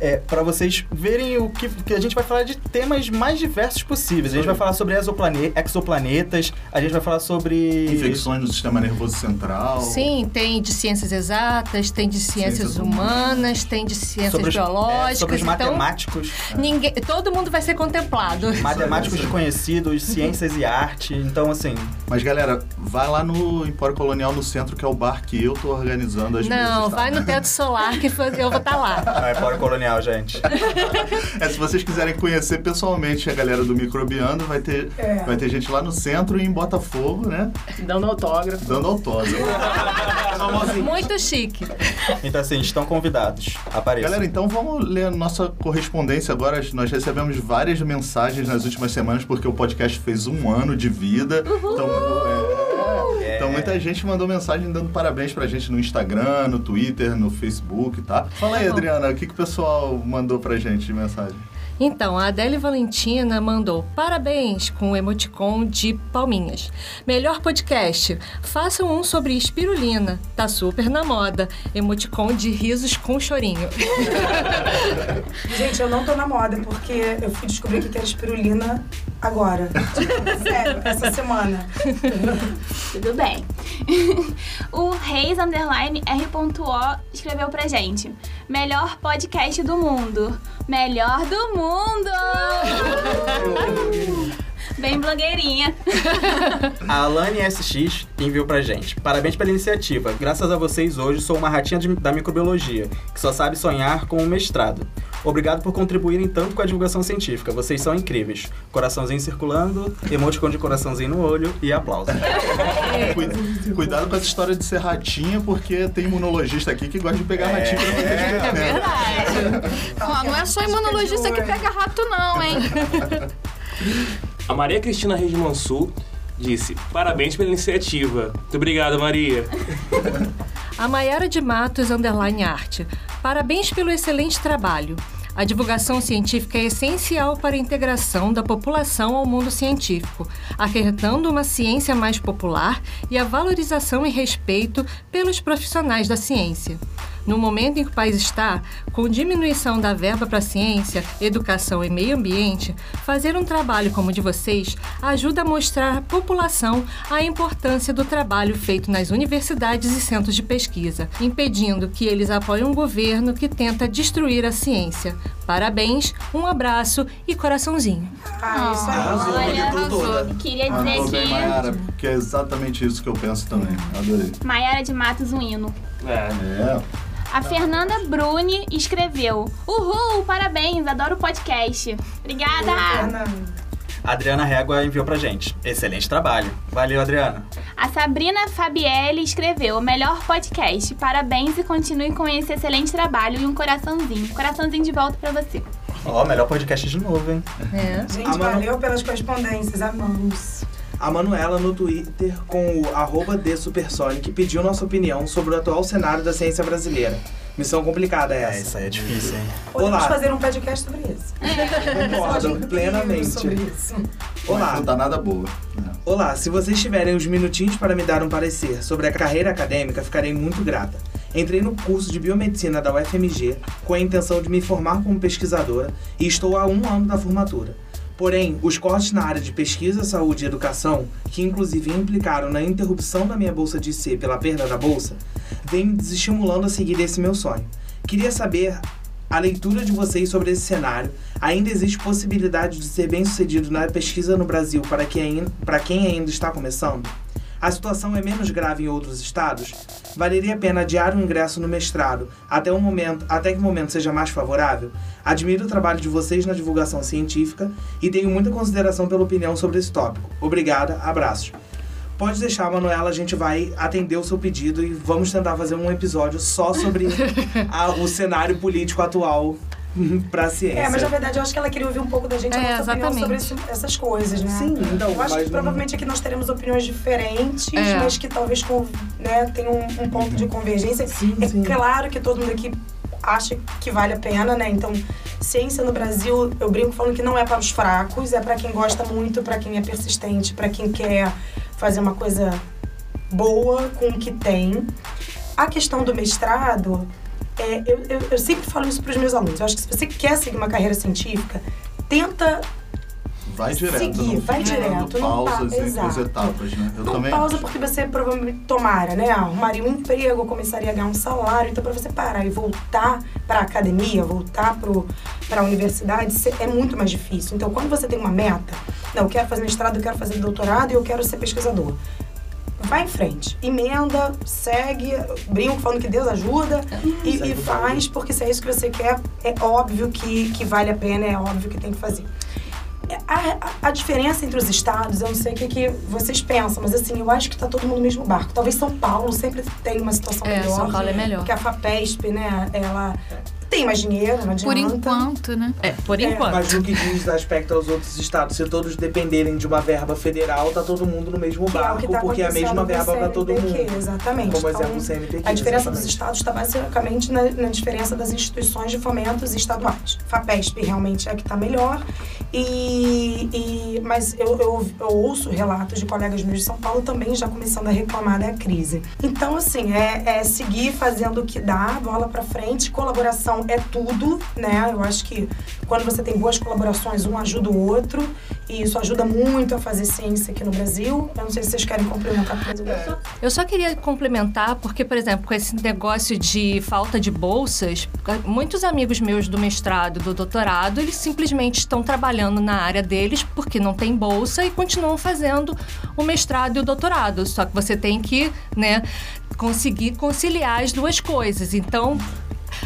é, para vocês verem o que, que a gente vai falar de temas mais diversos possíveis. A gente vai falar sobre exoplanetas, a gente vai falar sobre... infecções no sistema nervoso central. Sim, tem de ciências exatas, tem de ciências, ciências humanas, humanas, tem de ciências sobre os, biológicas. É, sobre os então, matemáticos. Ninguém, todo mundo vai ser contemplado. Matemáticos desconhecidos, ciências e arte, então assim... Mas galera, vai lá no Empório Colonial no centro, que é o bar que eu tô organizando as Não, minhas Não, vai no Teto Solar, que foi, eu vou estar tá lá. Não, Empório Colonial. Gente. É, se vocês quiserem conhecer pessoalmente a galera do Microbiando, vai ter, é. vai ter gente lá no centro e em Botafogo, né? Dando autógrafo. Dando autógrafo. Muito chique. Então, assim, estão convidados. Apareçam. Galera, então vamos ler nossa correspondência agora. Nós recebemos várias mensagens nas últimas semanas, porque o podcast fez um ano de vida. Uhul. Então, é... Então muita gente mandou mensagem dando parabéns pra gente no Instagram, no Twitter, no Facebook, tá? Fala aí, Adriana, o que, que o pessoal mandou pra gente de mensagem? Então, a Adele Valentina mandou parabéns com um emoticon de palminhas. Melhor podcast, façam um sobre espirulina, tá super na moda. Emoticon de risos com chorinho. Gente, eu não tô na moda, porque eu fui descobrir que era espirulina agora. Sério, essa semana. Tudo bem. O Reis Underline R.O escreveu pra gente. Melhor podcast do mundo. Melhor do mundo. Mundo! Bem blogueirinha. A Alane S X enviou pra gente. Parabéns pela iniciativa. Graças a vocês hoje sou uma ratinha de, da microbiologia, que só sabe sonhar com um mestrado. Obrigado por contribuírem tanto com a divulgação científica. Vocês são incríveis. Coraçãozinho circulando, emoticon de coraçãozinho no olho e aplauso. Cuidado, cuidado com essa história de ser ratinha, porque tem imunologista aqui que gosta de pegar é, ratinho pra fazer experimento. É verdade. Ó, não é só imunologista que pega rato não, hein? A Maria Cristina Reis Mansu disse, parabéns pela iniciativa. Muito obrigado, Maria. A Maiara de Matos, underline arte. Parabéns pelo excelente trabalho. A divulgação científica é essencial para a integração da população ao mundo científico, acarretando uma ciência mais popular e a valorização e respeito pelos profissionais da ciência. No momento em que o país está, com diminuição da verba para ciência, educação e meio ambiente, fazer um trabalho como o de vocês ajuda a mostrar à população a importância do trabalho feito nas universidades e centros de pesquisa, impedindo que eles apoiem um governo que tenta destruir a ciência. Parabéns, um abraço e coraçãozinho. Ah, isso aí. Arrasou, arrasou. Queria dizer que... Maiara, porque é exatamente isso que eu penso também. Adorei. Maiara de Matos, um hino. É, é. A Fernanda Bruni escreveu, uhul, parabéns, adoro o podcast. Obrigada! A Adriana Régua enviou pra gente, excelente trabalho. Valeu, Adriana. A Sabrina Fabielli escreveu, melhor podcast, parabéns e continue com esse excelente trabalho e um coraçãozinho. Coraçãozinho de volta pra você. Ó, oh, melhor podcast de novo, hein? É. Gente, Manu... valeu pelas correspondências, amamos. A Manuela no Twitter com o arroba de Supersonic pediu nossa opinião sobre o atual cenário da ciência brasileira. Missão complicada essa. É, isso aí é difícil, hein? Podemos Olá. fazer um podcast sobre isso. Concordo plenamente. Sobre isso. Olá. Não tá nada boa. Olá, se vocês tiverem uns minutinhos para me dar um parecer sobre a carreira acadêmica, ficarei muito grata. Entrei no curso de Biomedicina da U F M G com a intenção de me formar como pesquisadora e estou há um ano da formatura. Porém, os cortes na área de pesquisa, saúde e educação, que inclusive implicaram na interrupção da minha bolsa de I C pela perda da bolsa, vem me desestimulando a seguir esse meu sonho. Queria saber a leitura de vocês sobre esse cenário. Ainda existe possibilidade de ser bem-sucedido na pesquisa no Brasil para quem, para quem ainda está começando? A situação é menos grave em outros estados? Valeria a pena adiar o ingresso no mestrado até, um momento, até que o momento seja mais favorável? Admiro o trabalho de vocês na divulgação científica e tenho muita consideração pela opinião sobre esse tópico. Obrigada, abraços. Pode deixar, Manuela, a gente vai atender o seu pedido e vamos tentar fazer um episódio só sobre a, o cenário político atual pra ciência. É, mas na verdade eu acho que ela queria ouvir um pouco da gente é, a nossa exatamente. opinião sobre isso, essas coisas, né? Sim, então. Eu acho que não... provavelmente aqui nós teremos opiniões diferentes, é. mas que talvez com, né, tenham um, um ponto de convergência. Sim, é sim. Claro que todo mundo aqui acha que vale a pena, né? Então, ciência no Brasil, eu brinco falando que não é para os fracos, é para quem gosta muito, para quem é persistente, para quem quer fazer uma coisa boa com o que tem. A questão do mestrado... É, eu, eu, eu sempre falo isso para os meus alunos. Eu acho que se você quer seguir uma carreira científica, tenta vai direto, seguir, não vai direto. Não pausas tá, exato. As etapas, né? Eu não também pausa acho. Porque você provavelmente tomaria, né? Arrumaria um emprego, começaria a ganhar um salário. Então, para você parar e voltar para a academia, voltar para a universidade, é muito mais difícil. Então, quando você tem uma meta, não, eu quero fazer mestrado, eu quero fazer doutorado e eu quero ser pesquisador. Vai em frente, emenda, segue, brinco falando que Deus ajuda e, e faz, porque se é isso que você quer, é óbvio que, que vale a pena, é óbvio que tem que fazer. A, a, a diferença entre os estados, eu não sei o que, que vocês pensam, mas assim, eu acho que está todo mundo no mesmo barco. Talvez São Paulo sempre tem uma situação é, melhor. São Paulo é melhor. Porque a FAPESP, né, ela tem mais dinheiro, não adianta. Por enquanto, né? É, por enquanto. É, mas o que diz aspecto aos outros estados, se todos dependerem de uma verba federal, tá todo mundo no mesmo barco, é tá porque é a mesma verba para todo mundo. Exatamente. Como então, exemplo, o C N P Q. A diferença exatamente. dos estados está basicamente na, na diferença das instituições de fomentos estaduais. FAPESP realmente é a que está melhor. E, e, mas eu, eu, eu ouço relatos de colegas meus de São Paulo também já começando a reclamar da crise. Então, assim, é, é seguir fazendo o que dá, bola pra frente, colaboração é tudo, né? Eu acho que quando você tem boas colaborações, um ajuda o outro, e isso ajuda muito a fazer ciência aqui no Brasil. Eu não sei se vocês querem complementar. Eu só queria complementar, porque, por exemplo, com esse negócio de falta de bolsas, muitos amigos meus do mestrado, do doutorado, eles simplesmente estão trabalhando na área deles porque não tem bolsa e continuam fazendo o mestrado e o doutorado. Só que você tem que, né, conseguir conciliar as duas coisas. Então,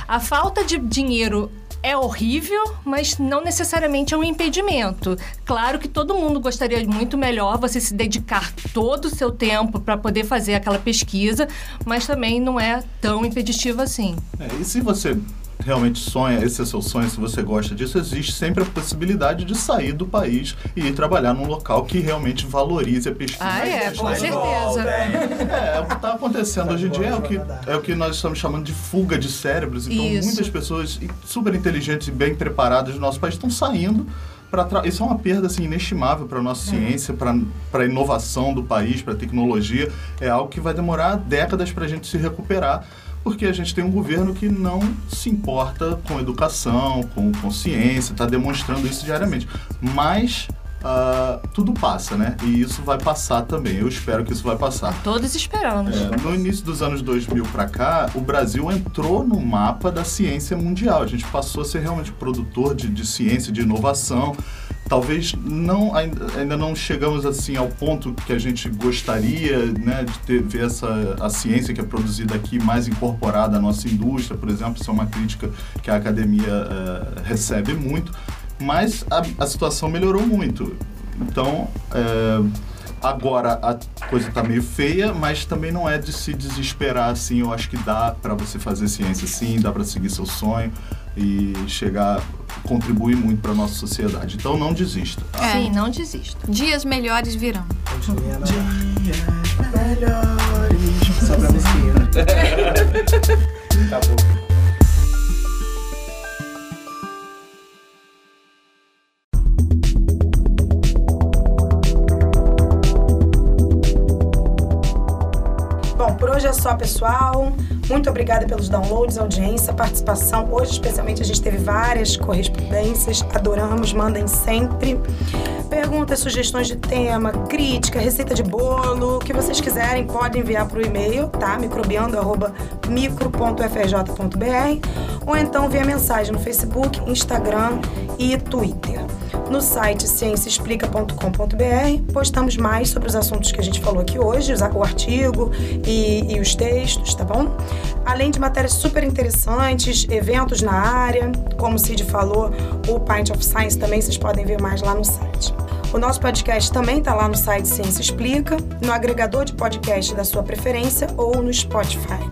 a falta de dinheiro é horrível, mas não necessariamente é um impedimento. Claro que todo mundo gostaria muito melhor você se dedicar todo o seu tempo para poder fazer aquela pesquisa, mas também não é tão impeditivo assim. É, e se você realmente sonha, esse é seu sonho, se você gosta disso, existe sempre a possibilidade de sair do país e ir trabalhar num local que realmente valorize a pesquisa. Ah, é, com certeza. É, o que está acontecendo hoje em dia é o, que, é o que nós estamos chamando de fuga de cérebros. Então, isso. Muitas pessoas super inteligentes e bem preparadas do nosso país estão saindo. Tra... Isso é uma perda assim, inestimável para a nossa é. ciência, para a inovação do país, para a tecnologia. É algo que vai demorar décadas para a gente se recuperar, porque a gente tem um governo que não se importa com educação, com, com ciência, está demonstrando isso diariamente. Mas uh, tudo passa, né? E isso vai passar também. Eu espero que isso vai passar. Todos esperando. É, no início dos anos dois mil para cá, o Brasil entrou no mapa da ciência mundial. A gente passou a ser realmente produtor de, de ciência, de inovação. Talvez não, ainda, ainda não chegamos assim ao ponto que a gente gostaria, né, de ter, ver essa, a ciência que é produzida aqui mais incorporada à nossa indústria, por exemplo. Isso é uma crítica que a academia uh, recebe muito, mas a, a situação melhorou muito. Então, uh, agora a coisa está meio feia, mas também não é de se desesperar assim. Eu acho que dá para você fazer ciência sim, dá para seguir seu sonho e chegar, contribuir muito para a nossa sociedade. Então não desista. Tá? É, sim, não desista. Dias melhores virão. Juliana. Dias melhores. Só pra você. Tá bom. Bom, por hoje é só, pessoal. Muito obrigada pelos downloads, audiência, participação. Hoje, especialmente, a gente teve várias correspondências. Adoramos, mandem sempre. Perguntas, sugestões de tema, crítica, receita de bolo, o que vocês quiserem, podem enviar para o e-mail, tá? microbiando arroba micro ponto f r j ponto b r, ou então via mensagem no Facebook, Instagram e Twitter. No site ciência explica ponto com ponto b r postamos mais sobre os assuntos que a gente falou aqui hoje, o artigo e, e os textos, tá bom? Além de matérias super interessantes, eventos na área, como o Cid falou, o Pint of Science também vocês podem ver mais lá no site. O nosso podcast também está lá no site Ciência Explica, no agregador de podcast da sua preferência ou no Spotify.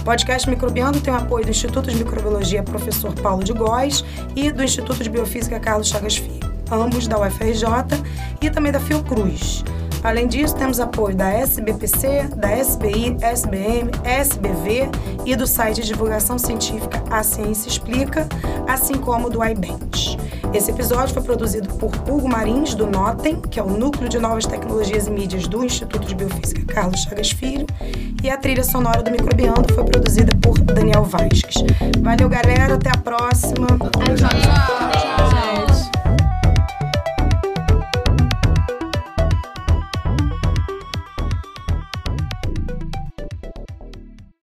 O podcast Microbiando tem o apoio do Instituto de Microbiologia Professor Paulo de Góes e do Instituto de Biofísica Carlos Chagas Filho, ambos da U F R J e também da Fiocruz. Além disso, temos apoio da S B P C, da S B I, S B M, S B V e do site de divulgação científica A Ciência Explica, assim como do iBench. Esse episódio foi produzido por Hugo Marins, do Notem, que é o Núcleo de Novas Tecnologias e Mídias do Instituto de Biofísica Carlos Chagas Filho, e a trilha sonora do Microbiando foi produzida por Daniel Vasques. Valeu, galera. Até a próxima. Tchau, tchau.